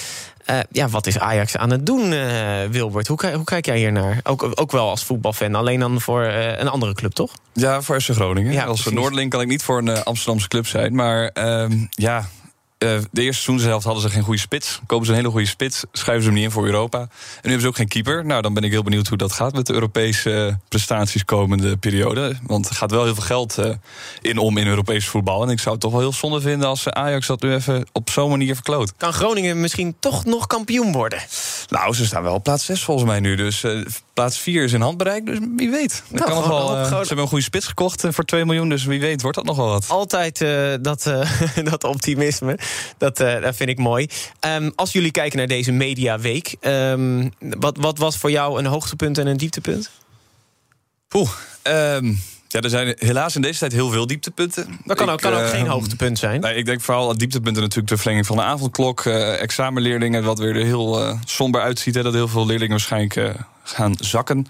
Uh, ja, wat is Ajax aan het doen, uh, Wilbert? Hoe, hoe kijk jij hiernaar? Ook, ook wel als voetbalfan, alleen dan voor uh, een andere club, toch? Ja, voor F C Groningen. Ja, als Noorderling kan ik niet voor een uh, Amsterdamse club zijn. Maar uh, ja, uh, de eerste seizoenshelft hadden ze geen goede spits. Kopen ze een hele goede spits, schuiven ze hem niet in voor Europa. En nu hebben ze ook geen keeper. Nou, dan ben ik heel benieuwd hoe dat gaat met de Europese prestaties komende periode. Want er gaat wel heel veel geld uh, in om in Europees voetbal. En ik zou het toch wel heel zonde vinden als Ajax dat nu even op zo'n manier verkloot. Kan Groningen misschien toch nog kampioen worden? Nou, ze staan wel op plaats zes volgens mij nu. Dus uh, plaats vier is in handbereik, dus wie weet. Nou, kan nog wel, uh, ze hebben een goede spits gekocht voor twee miljoen, dus wie weet wordt dat nog wel wat. Altijd uh, dat, uh, dat optimisme. Dat, uh, dat vind ik mooi. Um, als jullie kijken naar deze mediaweek, um, wat, wat was voor jou een hoogtepunt en een dieptepunt? Oeh, um, ja, er zijn helaas in deze tijd heel veel dieptepunten. Dat kan, ik, ook, kan uh, ook geen hoogtepunt zijn. Nee, ik denk vooral aan dieptepunten natuurlijk de verlenging van de avondklok. Uh, examenleerlingen, wat weer er heel uh, somber uitziet. Hè, dat heel veel leerlingen waarschijnlijk uh, gaan zakken.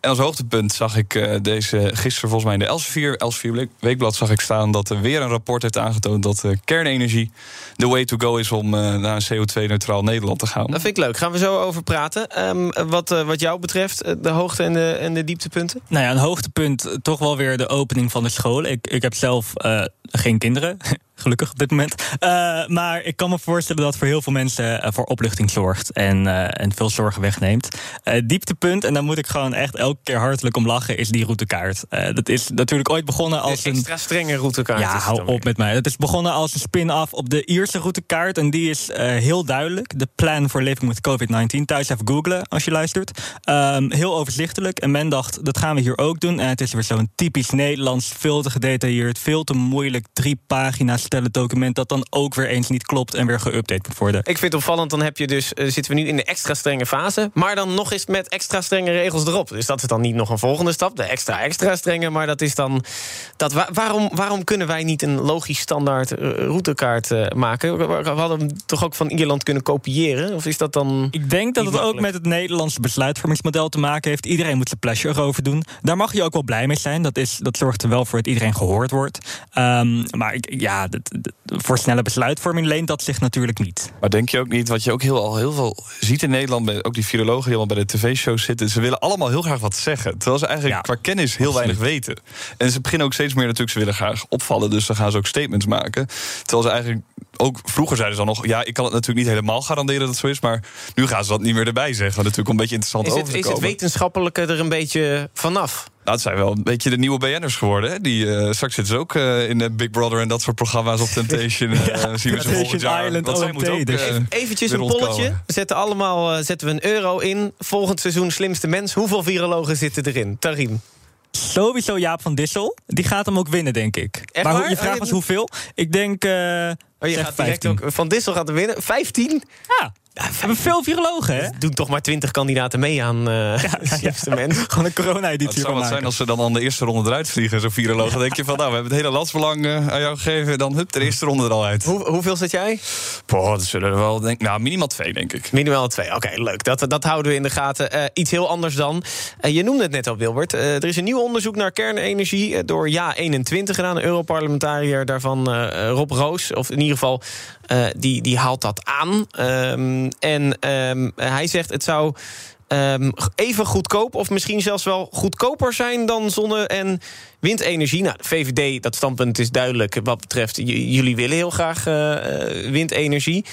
En als hoogtepunt zag ik uh, deze gisteren volgens mij in de Elsevier, Elsevier Weekblad zag ik staan dat er weer een rapport heeft aangetoond dat uh, kernenergie de way to go is om uh, naar een C O twee neutraal Nederland te gaan. Dat vind ik leuk. Gaan we zo over praten. Um, wat, uh, wat jou betreft, de hoogte en de, en de dieptepunten? Nou ja, een hoogtepunt toch wel weer de opening van de school. Ik, ik heb zelf uh, geen kinderen, gelukkig op dit moment. Uh, maar ik kan me voorstellen dat voor heel veel mensen uh, voor opluchting zorgt en, uh, en veel zorgen wegneemt. Uh, dieptepunt, en dan moet ik gewoon echt elke keer hartelijk om lachen, is die routekaart. Uh, dat is natuurlijk ooit begonnen als een extra strenge routekaart. Ja, hou op met mij. Dat is begonnen als een spin-off op de Ierse routekaart. En die is uh, heel duidelijk. De plan for living with covid negentien. Thuis even googlen als je luistert. Um, heel overzichtelijk. En men dacht, dat gaan we hier ook doen. En het is weer zo'n typisch Nederlands, veel te gedetailleerd, veel te moeilijk, drie pagina's samengestelde document dat dan ook weer eens niet klopt en weer geüpdate moet worden. Ik vind het opvallend, dan heb je dus, uh, zitten we nu in de extra strenge fase, maar dan nog eens met extra strenge regels erop. Dus dat is dan niet nog een volgende stap, de extra extra strenge, maar dat is dan... Dat wa- waarom, waarom kunnen wij niet een logisch standaard routekaart uh, maken? We, we hadden hem toch ook van Ierland kunnen kopiëren? Of is dat dan... Ik denk dat het mogelijk ook met het Nederlandse besluitvormingsmodel te maken heeft. Iedereen moet zijn plasje erover doen. Daar mag je ook wel blij mee zijn. Dat, is, dat zorgt er wel voor dat iedereen gehoord wordt. Um, maar ik, ja, dat, dat, voor snelle besluitvorming leent dat zich natuurlijk niet. Maar denk je ook niet, wat je ook heel, al heel veel ziet in Nederland, ook die virologen die allemaal bij de tv-shows zitten, ze willen allemaal heel graag wat zeggen. Terwijl ze eigenlijk ja, qua kennis heel absoluut. weinig weten. En ze beginnen ook steeds meer natuurlijk, ze willen graag opvallen, dus dan gaan ze ook statements maken. Terwijl ze eigenlijk ook, vroeger zeiden ze dan nog, ja, ik kan het natuurlijk niet helemaal garanderen dat het zo is, maar nu gaan ze dat niet meer erbij zeggen. Wat natuurlijk een beetje interessant is het, over te komen. Is het wetenschappelijke er een beetje vanaf? Nou, het zijn wel een beetje de nieuwe B N'ers geworden. Hè? Die, uh, straks zitten ze ook uh, in uh, Big Brother en dat soort programma's op Temptation. Uh, ja, zien we ze volgend jaar. Island, want zij moeten ook, uh, Even, eventjes een polletje. We zetten allemaal uh, zetten we een euro in. Volgend seizoen slimste mens. Hoeveel virologen zitten erin? Tarim. Sowieso Jaap van Dissel. Die gaat hem ook winnen, denk ik. Echt maar waar? Je vraagt ons hoeveel. Ik denk... Uh, oh, je gaat vijftien. Direct ook, Van Dissel gaat hem winnen. vijftien? Ja. Ja, we hebben veel virologen, hè? Doen toch maar twintig kandidaten mee aan uh, ja, ja, ja. slimste mens. Gewoon een corona-editie. Het zou wat zijn als ze dan aan de eerste ronde eruit vliegen, zo'n virologen. Dan denk je van, nou, we hebben het hele landsbelang uh, aan jou gegeven. Dan hup, de eerste ronde er al uit. Hoe, hoeveel zet jij? Boah, dat zullen er wel, denk, nou, minimaal twee, denk ik. Minimaal twee, oké, okay, leuk. Dat, dat houden we in de gaten. Uh, iets heel anders dan. Uh, je noemde het net al, Wilbert. Uh, er is een nieuw onderzoek naar kernenergie uh, door JA eenentwintig gedaan. Een Europarlementariër daarvan, uh, Rob Roos. Of in ieder geval, uh, die, die haalt dat aan. Um, En um, hij zegt, het zou um, even goedkoop of misschien zelfs wel goedkoper zijn dan zonne- en windenergie. Nou, de V V D, dat standpunt is duidelijk wat betreft, j- jullie willen heel graag uh, windenergie.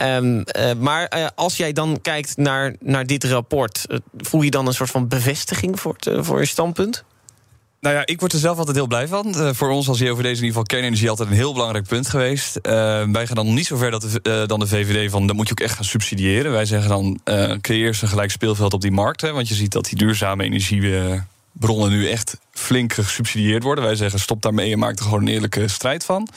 Um, uh, maar uh, als jij dan kijkt naar, naar dit rapport, uh, voel je dan een soort van bevestiging voor, het, uh, voor je standpunt? Nou ja, ik word er zelf altijd heel blij van. Uh, voor ons als J O V D is in ieder geval kernenergie altijd een heel belangrijk punt geweest. Uh, wij gaan dan niet zo ver dat de, uh, dan de V V D van, dat moet je ook echt gaan subsidiëren. Wij zeggen dan, uh, creëer eens een gelijk speelveld op die markt. Hè, want je ziet dat die duurzame energiebronnen nu echt flink gesubsidieerd worden. Wij zeggen, stop daarmee en maak er gewoon een eerlijke strijd van.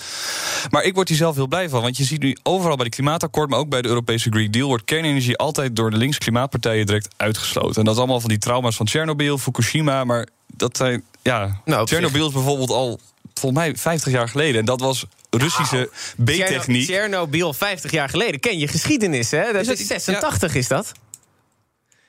Maar ik word hier zelf heel blij van. Want je ziet nu overal bij het klimaatakkoord, maar ook bij de Europese Green Deal, wordt kernenergie altijd door de linkse klimaatpartijen direct uitgesloten. En dat is allemaal van die trauma's van Tsjernobyl, Fukushima, maar dat zijn... Ja, nou, Tsjernobyl is bijvoorbeeld al, volgens mij, vijftig jaar geleden. En dat was Russische wow. B-techniek. Tsjernobyl vijftig jaar geleden. Ken je geschiedenis, hè? Dat is, dat, is zesentachtig, ja. Is dat?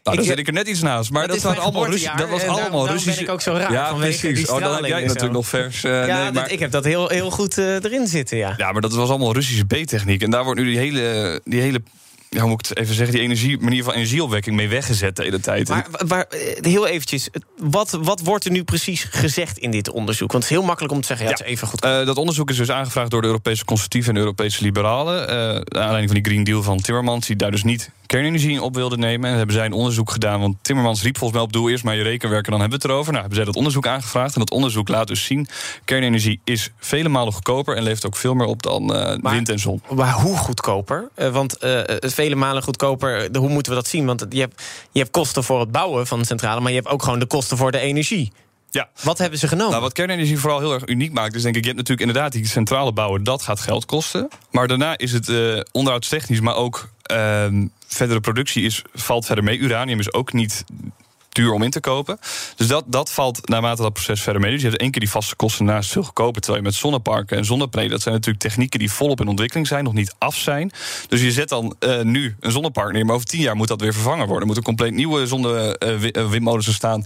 Nou, daar zit ik er net iets naast. Maar dat, dat, dat, allemaal Russi- dat was allemaal daarom, Russische... Dat ben ik ook zo raar ja, vanwege precies. Die straling. Oh, dan heb jij natuurlijk nog vers. Uh, ja, nee, maar... dat, ik heb dat heel, heel goed uh, erin zitten, ja. Ja, maar dat was allemaal Russische B-techniek. En daar wordt nu die hele... Die hele Ja, hoe moet ik het even zeggen, die energie, manier van energieopwekking mee weggezet de hele tijd. Maar, maar heel eventjes, wat, wat wordt er nu precies gezegd in dit onderzoek? Want het is heel makkelijk om te zeggen, ja, ja. Het is even goed. Uh, dat onderzoek is dus aangevraagd door de Europese Conservatieven en de Europese Liberalen. Uh, naar aanleiding van die Green Deal van Timmermans, die daar dus niet kernenergie in op wilde nemen. En hebben zij een onderzoek gedaan, want Timmermans riep volgens mij op doel eerst maar je rekenwerken, dan hebben we het erover. Nou, hebben zij dat onderzoek aangevraagd en dat onderzoek laat dus zien, kernenergie is vele malen goedkoper en levert ook veel meer op dan uh, maar, wind en zon. Maar hoe goedkoper? Uh, want uh, vele malen goedkoper, de, hoe moeten we dat zien? Want je hebt, je hebt kosten voor het bouwen van de centrale, maar je hebt ook gewoon de kosten voor de energie. Ja. Wat hebben ze genomen? Nou, wat kernenergie vooral heel erg uniek maakt, is denk ik, je hebt natuurlijk inderdaad die centrale bouwen, dat gaat geld kosten. Maar daarna is het uh, onderhoudstechnisch, maar ook uh, verdere productie is, valt verder mee. Uranium is ook niet duur om in te kopen. Dus dat, dat valt naarmate dat proces verder mee. Dus je hebt één keer die vaste kosten naast veel goedkoper, terwijl je met zonneparken en zonnepanelen, dat zijn natuurlijk technieken die volop in ontwikkeling zijn, nog niet af zijn. Dus je zet dan uh, nu een zonnepark neer, maar over tien jaar moet dat weer vervangen worden. Er moeten compleet nieuwe zonne, uh, windmolens staan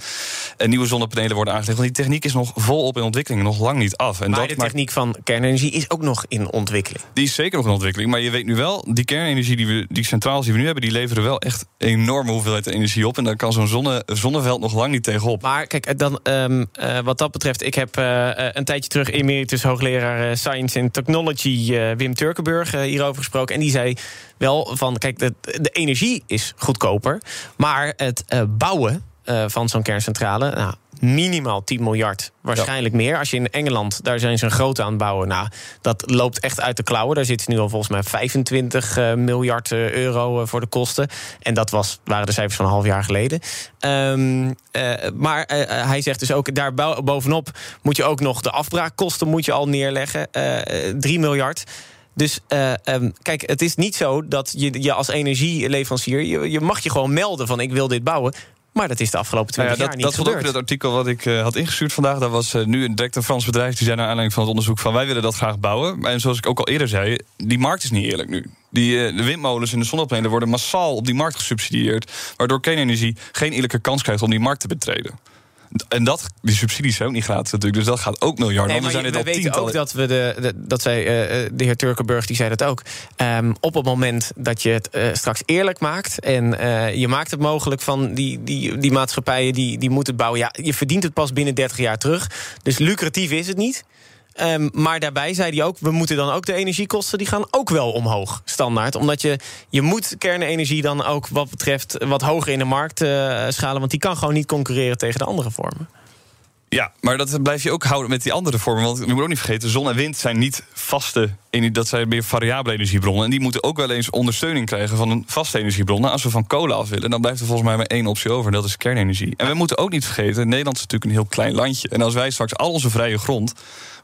en uh, nieuwe zonnepanelen worden aangelegd. Want die techniek is nog volop in ontwikkeling, nog lang niet af. En maar dat de techniek maakt... van kernenergie is ook nog in ontwikkeling. Die is zeker nog in ontwikkeling, maar je weet nu wel, die kernenergie die we, die centraals die we nu hebben, die leveren wel echt enorme hoeveelheid energie op. En dan kan zo'n zonne zonneveld nog lang niet tegenop. Maar kijk, dan, um, uh, wat dat betreft, ik heb uh, een tijdje terug emeritus hoogleraar uh, Science and Technology uh, Wim Turkenburg uh, hierover gesproken. En die zei wel van, kijk, de, de energie is goedkoper, maar het uh, bouwen uh, van zo'n kerncentrale, nou, minimaal tien miljard, waarschijnlijk ja. meer. Als je in Engeland, daar zijn ze een grote aan het bouwen. Nou, dat loopt echt uit de klauwen. Daar zitten nu al volgens mij vijfentwintig miljard euro voor de kosten. En dat was, waren de cijfers van een half jaar geleden. Um, uh, maar uh, hij zegt dus ook, daar bovenop moet je ook nog de afbraakkosten moet je al neerleggen. drie miljard. Dus uh, um, kijk, het is niet zo dat je, je als energieleverancier... Je, je mag je gewoon melden van ik wil dit bouwen... Maar dat is de afgelopen twintig ja, ja, dat, jaar niet dat gebeurd. Dat artikel wat ik uh, had ingestuurd vandaag... daar was uh, nu direct een Frans bedrijf... die zei naar aanleiding van het onderzoek van... wij willen dat graag bouwen. En zoals ik ook al eerder zei, die markt is niet eerlijk nu. Die, uh, de windmolens en de zonnepanelen worden massaal op die markt gesubsidieerd... waardoor kernenergie geen eerlijke kans krijgt om die markt te betreden. En dat, die subsidies zijn ook niet gratis natuurlijk. Dus dat gaat ook miljarden. Nee, maar zijn je, we al weten tientallen. Ook dat we de, de dat zei uh, de heer Turkenburg, die zei dat ook. Um, op het moment dat je het uh, straks eerlijk maakt en uh, je maakt het mogelijk van die, die, die maatschappijen die, die moeten bouwen. Ja, je verdient het pas binnen dertig jaar terug. Dus lucratief is het niet. Um, maar daarbij zei hij ook, we moeten dan ook de energiekosten... die gaan ook wel omhoog, standaard. Omdat je, je moet kernenergie dan ook wat betreft... wat hoger in de markt uh, schalen... want die kan gewoon niet concurreren tegen de andere vormen. Ja, maar dat blijf je ook houden met die andere vormen. Want je moet ook niet vergeten, zon en wind zijn niet vaste... dat zijn meer variabele energiebronnen. En die moeten ook wel eens ondersteuning krijgen van een vaste energiebron. Nou, als we van kolen af willen, dan blijft er volgens mij maar één optie over. En dat is kernenergie. En we moeten ook niet vergeten, Nederland is natuurlijk een heel klein landje. En als wij straks al onze vrije grond...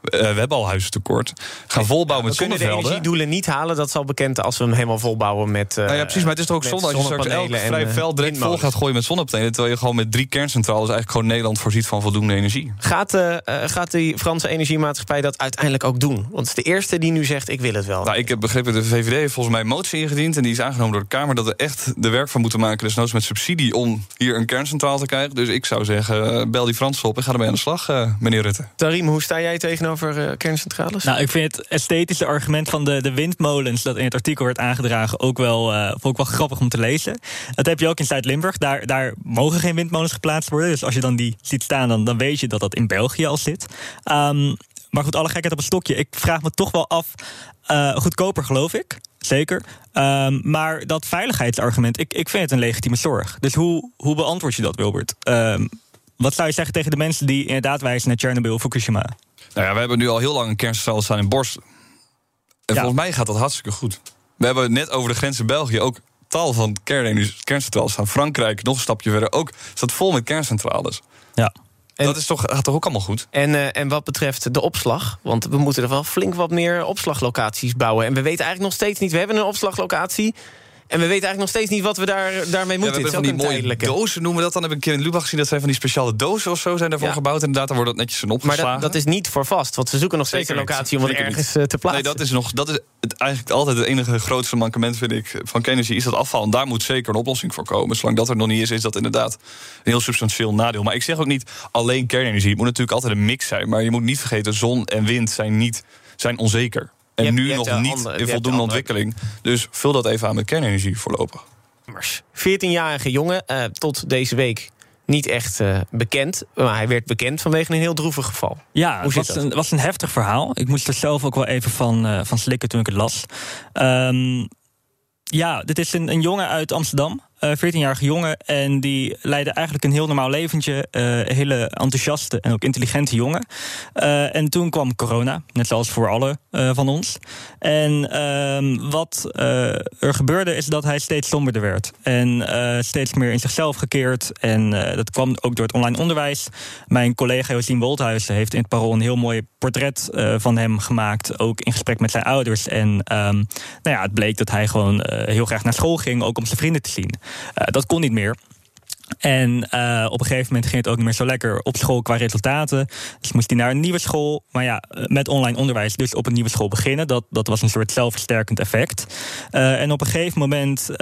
Uh, we hebben al huizentekort. Gaan volbouwen ja, met zonnevelden. We kunnen de energiedoelen niet halen. Dat is al bekend als we hem helemaal volbouwen met uh, nou ja, precies, maar het is toch ook zonde als je straks elk vrij veld direct vol gaat gooien met zonnepanelen, terwijl je gewoon met drie kerncentrales eigenlijk gewoon Nederland voorziet van voldoende energie. Gaat, uh, gaat die Franse energiemaatschappij dat uiteindelijk ook doen? Want het is de eerste die nu zegt, ik wil het wel. Nou, ik heb begrepen, de V V D heeft volgens mij een motie ingediend en die is aangenomen door de Kamer, dat we echt de werk van moeten maken, desnoods met subsidie, om hier een kerncentrale te krijgen. Dus ik zou zeggen, uh, bel die Fransen op en ga ermee aan de slag, uh, meneer Rutte. Tarim, hoe sta jij tegenover over kerncentrales? Nou, ik vind het esthetische argument van de, de windmolens... dat in het artikel wordt aangedragen, ook wel, uh, ook wel grappig om te lezen. Dat heb je ook in Zuid-Limburg. Daar, daar mogen geen windmolens geplaatst worden. Dus als je dan die ziet staan, dan, dan weet je dat dat in België al zit. Um, maar goed, alle gekheid op een stokje. Ik vraag me toch wel af... Uh, goedkoper geloof ik, zeker. Um, maar dat veiligheidsargument, ik, ik vind het een legitieme zorg. Dus hoe, hoe beantwoord je dat, Wilbert? Um, wat zou je zeggen tegen de mensen die inderdaad wijzen naar Tsjernobyl, Fukushima? Nou ja, we hebben nu al heel lang een kerncentrale staan in Borst. En ja. volgens mij gaat dat hartstikke goed. We hebben net over de grens in België ook tal van kerncentrales staan. Frankrijk, nog een stapje verder, ook staat vol met kerncentrales. Ja. En dat is toch, gaat toch ook allemaal goed? En, uh, en wat betreft de opslag, want we moeten er wel flink wat meer opslaglocaties bouwen. En we weten eigenlijk nog steeds niet, we hebben een opslaglocatie... En we weten eigenlijk nog steeds niet wat we daar, daarmee moeten. Ja, we hebben van die mooie dozen, noemen we dat. Dan heb ik een keer in Lubach gezien, dat zijn van die speciale dozen of zo... zijn daarvoor ja. gebouwd en inderdaad, daar wordt dat netjes in opgeslagen. Maar dat, dat is niet voor vast, want ze zoeken nog steeds een locatie... om het ergens niet. te plaatsen. Nee, dat is, nog, dat is het, eigenlijk altijd het enige grootste mankement, vind ik... van kernenergie is dat afval. En daar moet zeker een oplossing voor komen. Zolang dat er nog niet is, is dat inderdaad een heel substantieel nadeel. Maar ik zeg ook niet alleen kernenergie. Het moet natuurlijk altijd een mix zijn. Maar je moet niet vergeten, zon en wind zijn, niet, zijn onzeker. En hebt, nu nog niet handen, in voldoende ontwikkeling. Dus vul dat even aan met kernenergie voorlopig. veertienjarige jongen, uh, tot deze week niet echt uh, bekend. Maar hij werd bekend vanwege een heel droevig geval. Ja, het was een, was een heftig verhaal. Ik moest er zelf ook wel even van, uh, van slikken toen ik het las. Um, ja, dit is een, een jongen uit Amsterdam. veertienjarige jongen en die leidde eigenlijk een heel normaal leventje. Uh, hele enthousiaste en ook intelligente jongen. Uh, en toen kwam corona, net zoals voor alle uh, van ons. En uh, wat uh, er gebeurde is dat hij steeds somberder werd. En uh, steeds meer in zichzelf gekeerd. En uh, dat kwam ook door het online onderwijs. Mijn collega Josien Wolthuizen heeft in Het Parool een heel mooi portret uh, van hem gemaakt. Ook in gesprek met zijn ouders. En um, nou ja, het bleek dat hij gewoon uh, heel graag naar school ging, ook om zijn vrienden te zien. Uh, dat kon niet meer. En uh, op een gegeven moment ging het ook niet meer zo lekker op school qua resultaten. Dus moest hij naar een nieuwe school. Maar ja, met online onderwijs dus op een nieuwe school beginnen. Dat, dat was een soort zelfversterkend effect. Uh, en op een gegeven moment, um,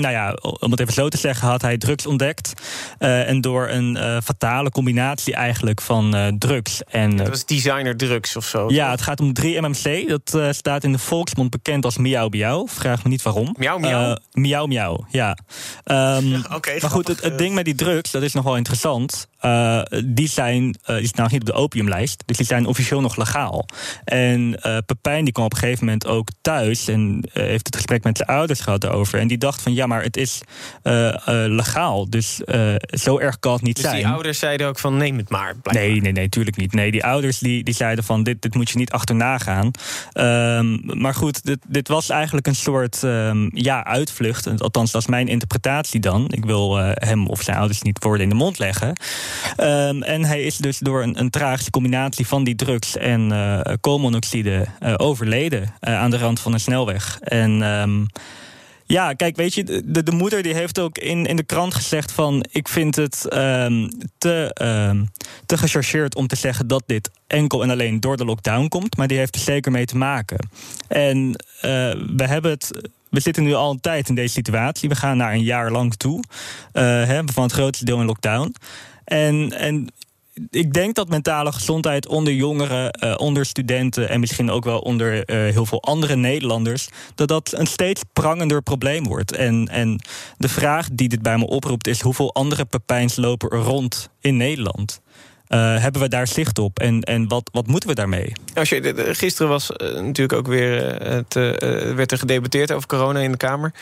nou ja, om het even zo te zeggen, had hij drugs ontdekt. Uh, en door een uh, fatale combinatie eigenlijk van uh, drugs. En, uh, dat was designer drugs of zo? Ja, het gaat om drie M M C. Dat uh, staat in de volksmond bekend als Miauw Miauw. Vraag me niet waarom. Miauw Miauw? Uh, Miauw Miauw, ja. Um, ja Oké, okay, maar goed. Het, het ding met die drugs, dat is nogal interessant. Uh, die zijn, uh, die staan niet op de opiumlijst, dus die zijn officieel nog legaal. En uh, Pepijn die kwam op een gegeven moment ook thuis en uh, heeft het gesprek met zijn ouders gehad daarover. En die dacht van ja, maar het is uh, uh, legaal, dus uh, zo erg kan het niet dus zijn. Dus die ouders zeiden ook van neem het maar. Blijkbaar. Nee, nee, nee, tuurlijk niet. Nee, die ouders die, die zeiden van dit, dit moet je niet achterna gaan. Um, maar goed, dit, dit was eigenlijk een soort um, ja uitvlucht. Althans, dat is mijn interpretatie dan. Ik wil uh, hem of zijn ouders niet woorden in de mond leggen. Um, en hij is dus door een, een tragische combinatie van die drugs en uh, koolmonoxide uh, overleden uh, aan de rand van een snelweg. En um, ja, kijk, weet je, de, de moeder die heeft ook in, in de krant gezegd van ik vind het um, te, um, te gechargeerd om te zeggen dat dit enkel en alleen door de lockdown komt, maar die heeft er zeker mee te maken. En uh, we hebben het... We zitten nu al een tijd in deze situatie. We gaan naar een jaar lang toe. Uh, hè, van het grootste deel in lockdown. En, en ik denk dat mentale gezondheid onder jongeren, uh, onder studenten en misschien ook wel onder uh, heel veel andere Nederlanders, dat dat een steeds prangender probleem wordt. En, en de vraag die dit bij me oproept is hoeveel andere Pepijns lopen er rond in Nederland? Uh, hebben we daar zicht op en, en wat, wat moeten we daarmee? Als je, de, de, gisteren was uh, natuurlijk ook weer uh, te, uh, werd er gedebatteerd over corona in de Kamer.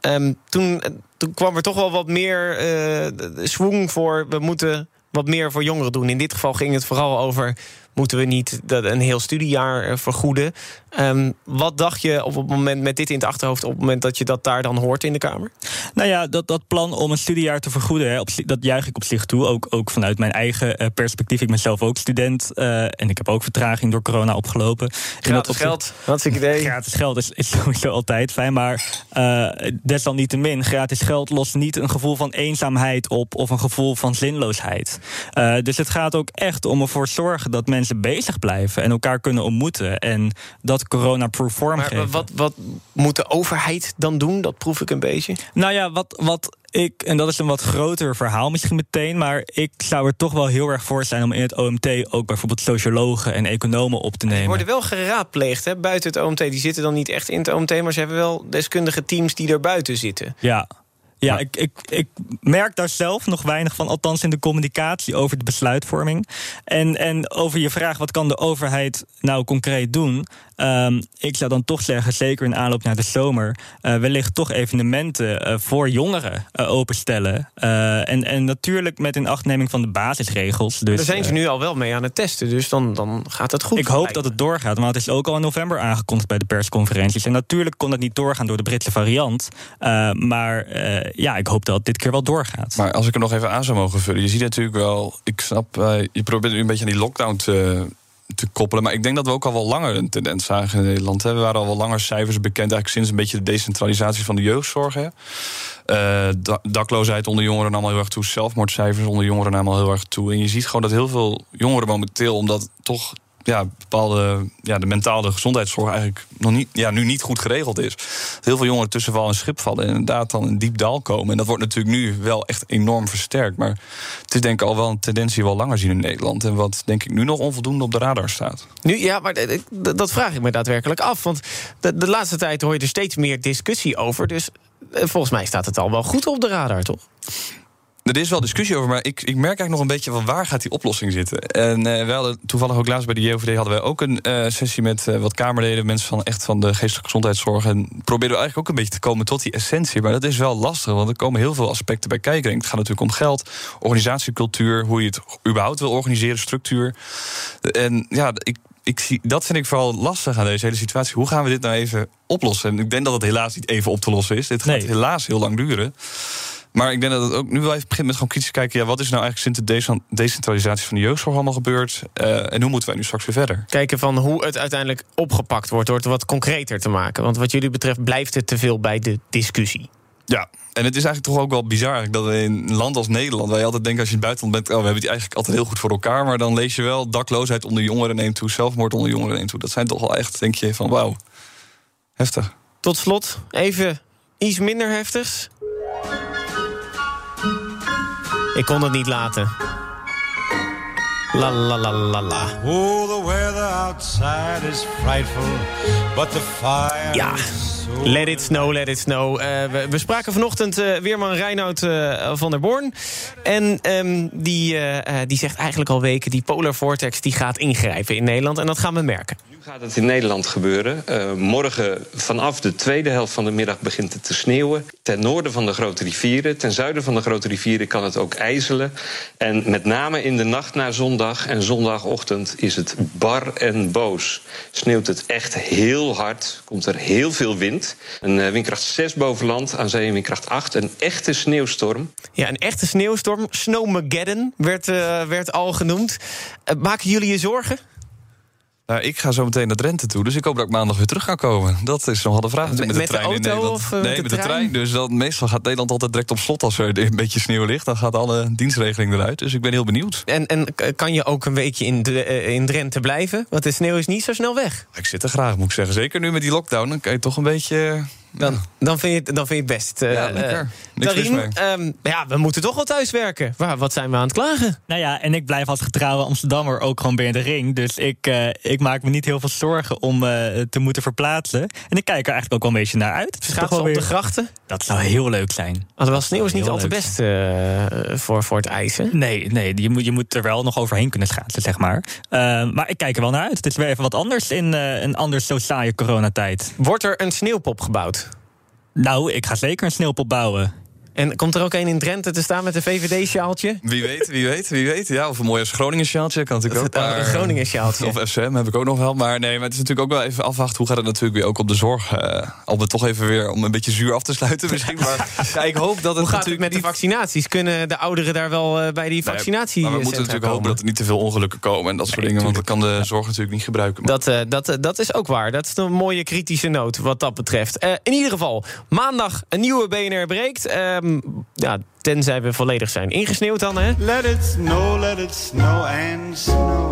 Um, toen, uh, toen kwam er toch wel wat meer uh, zwoeng voor we moeten wat meer voor jongeren doen. In dit geval ging het vooral over moeten we niet dat een heel studiejaar uh, vergoeden. Um, wat dacht je op het moment met dit in het achterhoofd op het moment dat je dat daar dan hoort in de Kamer? Nou ja, dat, dat plan om een studiejaar te vergoeden, hè, op, dat juich ik op zich toe. Ook, ook vanuit mijn eigen uh, perspectief. Ik ben zelf ook student uh, en ik heb ook vertraging door corona opgelopen. Gratis geld, hartstikke idee. Gratis geld is, is sowieso altijd fijn, maar uh, desalniettemin, gratis geld lost niet een gevoel van eenzaamheid op of een gevoel van zinloosheid. Uh, dus het gaat ook echt om ervoor zorgen dat mensen bezig blijven en elkaar kunnen ontmoeten en dat corona-proof vormgeven. Maar wat, wat moet de overheid dan doen? Dat proef ik een beetje. Nou ja, wat, wat ik, en dat is een wat groter verhaal misschien meteen, maar ik zou er toch wel heel erg voor zijn om in het O M T ook bijvoorbeeld sociologen en economen op te nemen. Die worden wel geraadpleegd, hè, buiten het O M T. Die zitten dan niet echt in het O M T, maar ze hebben wel deskundige teams die er buiten zitten. Ja. Ja, ik, ik, ik merk daar zelf nog weinig van, althans in de communicatie over de besluitvorming. En, en over je vraag, wat kan de overheid nou concreet doen? Um, ik zou dan toch zeggen, zeker in aanloop naar de zomer, Uh, wellicht toch evenementen uh, voor jongeren uh, openstellen. Uh, en, en natuurlijk met inachtneming van de basisregels. Dus, daar zijn ze nu al wel mee aan het testen, dus dan, dan gaat het goed. Ik hoop dat het doorgaat, maar het is ook al in november aangekondigd bij de persconferenties. En natuurlijk kon dat niet doorgaan door de Britse variant. Uh, maar Uh, ja, ik hoop dat het dit keer wel doorgaat. Maar als ik er nog even aan zou mogen vullen, je ziet natuurlijk wel, ik snap, uh, je probeert nu een beetje aan die lockdown te, te koppelen, maar ik denk dat we ook al wel langer een tendens zagen in Nederland. Hè. We waren al wel langer cijfers bekend, eigenlijk sinds een beetje de decentralisatie van de jeugdzorg. Hè. Uh, da- dakloosheid onder jongeren nam al heel erg toe, zelfmoordcijfers onder jongeren nam al heel erg toe. En je ziet gewoon dat heel veel jongeren momenteel, omdat toch ja, bepaalde, ja, de mentale gezondheidszorg eigenlijk nog niet, ja, nu niet goed geregeld is. Heel veel jongeren tussen wal en schip vallen en inderdaad dan in diep dal komen. En dat wordt natuurlijk nu wel echt enorm versterkt. Maar het is denk ik al wel een tendens die we al langer zien in Nederland. En wat denk ik nu nog onvoldoende op de radar staat. Nu, ja, maar d- d- dat vraag ik me daadwerkelijk af. Want de, de laatste tijd hoor je er steeds meer discussie over. Dus volgens mij staat het al wel goed op de radar, toch? Er is wel discussie over, maar ik, ik merk eigenlijk nog een beetje van waar gaat die oplossing zitten. En uh, wij hadden toevallig ook laatst bij de J O V D hadden wij ook een uh, sessie met uh, wat Kamerleden, mensen van echt van de geestelijke gezondheidszorg. En probeerden we eigenlijk ook een beetje te komen tot die essentie. Maar dat is wel lastig, want er komen heel veel aspecten bij kijken. Het gaat natuurlijk om geld, organisatiecultuur, hoe je het überhaupt wil organiseren, structuur. En ja, ik. Ik zie, dat vind ik vooral lastig aan deze hele situatie. Hoe gaan we dit nou even oplossen? En ik denk dat het helaas niet even op te lossen is. Dit gaat nee. helaas heel lang duren. Maar ik denk dat het ook nu wel even begint met gewoon kritisch kijken. Ja, wat is nou eigenlijk sinds de decentralisatie van de jeugdzorg allemaal gebeurd? Uh, en hoe moeten wij nu straks weer verder? Kijken van hoe het uiteindelijk opgepakt wordt door het wat concreter te maken. Want wat jullie betreft blijft het te veel bij de discussie. Ja, en het is eigenlijk toch ook wel bizar dat we in een land als Nederland, waar je altijd denkt als je in het buitenland bent, oh, we hebben het eigenlijk altijd heel goed voor elkaar, maar dan lees je wel dakloosheid onder jongeren neemt toe, zelfmoord onder jongeren neemt toe. Dat zijn toch wel echt, denk je, van wauw, heftig. Tot slot, even iets minder heftigs. Ik kon het niet laten. La la la la la. Oh, the weather outside is frightful, but the fire. Ja. Let it snow, let it snow. Uh, we, we spraken vanochtend uh, weerman Reinoud uh, van der Born. En um, die, uh, die zegt eigenlijk al weken... die polar vortex die gaat ingrijpen in Nederland. En dat gaan we merken. Nu gaat het in Nederland gebeuren. Uh, morgen vanaf de tweede helft van de middag begint het te sneeuwen. Ten noorden van de grote rivieren. Ten zuiden van de grote rivieren kan het ook ijzelen. En met name in de nacht naar zondag en zondagochtend is het bar en boos. Sneeuwt het echt heel hard. Komt er heel veel wind. Een windkracht zes boven land, aan zee een windkracht acht. Een echte sneeuwstorm. Ja, een echte sneeuwstorm. Snowmageddon werd, uh, werd al genoemd. Uh, maken jullie je zorgen? Nou, ik ga zo meteen naar Drenthe toe, dus ik hoop dat ik maandag weer terug ga komen. Dat is nogal de vraag. Met, met de trein de auto in Nederland. Of, uh, nee, met de, met de trein. trein. Dus dan, meestal gaat Nederland altijd direct op slot als er een beetje sneeuw ligt. Dan gaat alle dienstregeling eruit, dus ik ben heel benieuwd. En, en kan je ook een weekje in, de, in Drenthe blijven? Want de sneeuw is niet zo snel weg. Ik zit er graag, moet ik zeggen. Zeker nu met die lockdown, dan kan je toch een beetje... Dan, dan, vind je, dan vind je het best. Uh, ja, lekker. Uh, Tarien, um, ja, we moeten toch wel thuiswerken. Waar, wat zijn we aan het klagen? Nou ja, en ik blijf als getrouwe Amsterdammer ook gewoon binnen de ring. Dus ik, uh, ik maak me niet heel veel zorgen om uh, te moeten verplaatsen. En ik kijk er eigenlijk ook wel een beetje naar uit. Schaatsen op weer... de grachten? Dat zou heel leuk zijn. Alhoewel, sneeuw is niet al te best uh, voor, voor het ijzen. Nee, nee je, moet, je moet er wel nog overheen kunnen schaatsen, zeg maar. Uh, maar ik kijk er wel naar uit. Het is weer even wat anders in uh, een anders zo saaie coronatijd. Wordt er een sneeuwpop gebouwd? Nou, ik ga zeker een sneeuwpop bouwen. En komt er ook een in Drenthe te staan met een V V D-sjaaltje? Wie weet, wie weet, wie weet. Ja, of een mooi Groningen-sjaaltje kan natuurlijk ook. Een Groningen-sjaaltje. Of F C M heb ik ook nog wel. Maar nee, maar het is natuurlijk ook wel even afwachten. Hoe gaat het natuurlijk weer ook op de zorg? Uh, al we toch even weer om een beetje zuur af te sluiten misschien. Maar ja, ik hoop dat het Hoe gaat natuurlijk het met niet... de vaccinaties? Kunnen de ouderen daar wel uh, bij die vaccinatie? Nee, maar we moeten natuurlijk komen. hopen dat er niet te veel ongelukken komen en dat soort nee, dingen. Tuurlijk. Want dat kan de zorg natuurlijk niet gebruiken. Dat, uh, dat, uh, dat is ook waar. Dat is een mooie kritische noot wat dat betreft. Uh, in ieder geval, maandag een nieuwe B N R breekt. Uh, Ja, tenzij we volledig zijn ingesneeuwd dan, hè? Let it snow, let it snow and snow.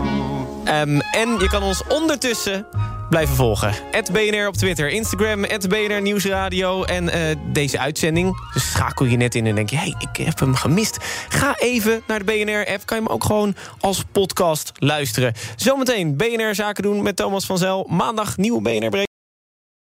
Um, en je kan ons ondertussen blijven volgen. at B N R op Twitter, Instagram, at B N R Nieuwsradio. En uh, deze uitzending, dus schakel je net in en denk je... hey, ik heb hem gemist. Ga even naar de B N R-app. Kan je hem ook gewoon als podcast luisteren. Zometeen B N R Zaken doen met Thomas van Zijl. Maandag nieuwe B N R-break.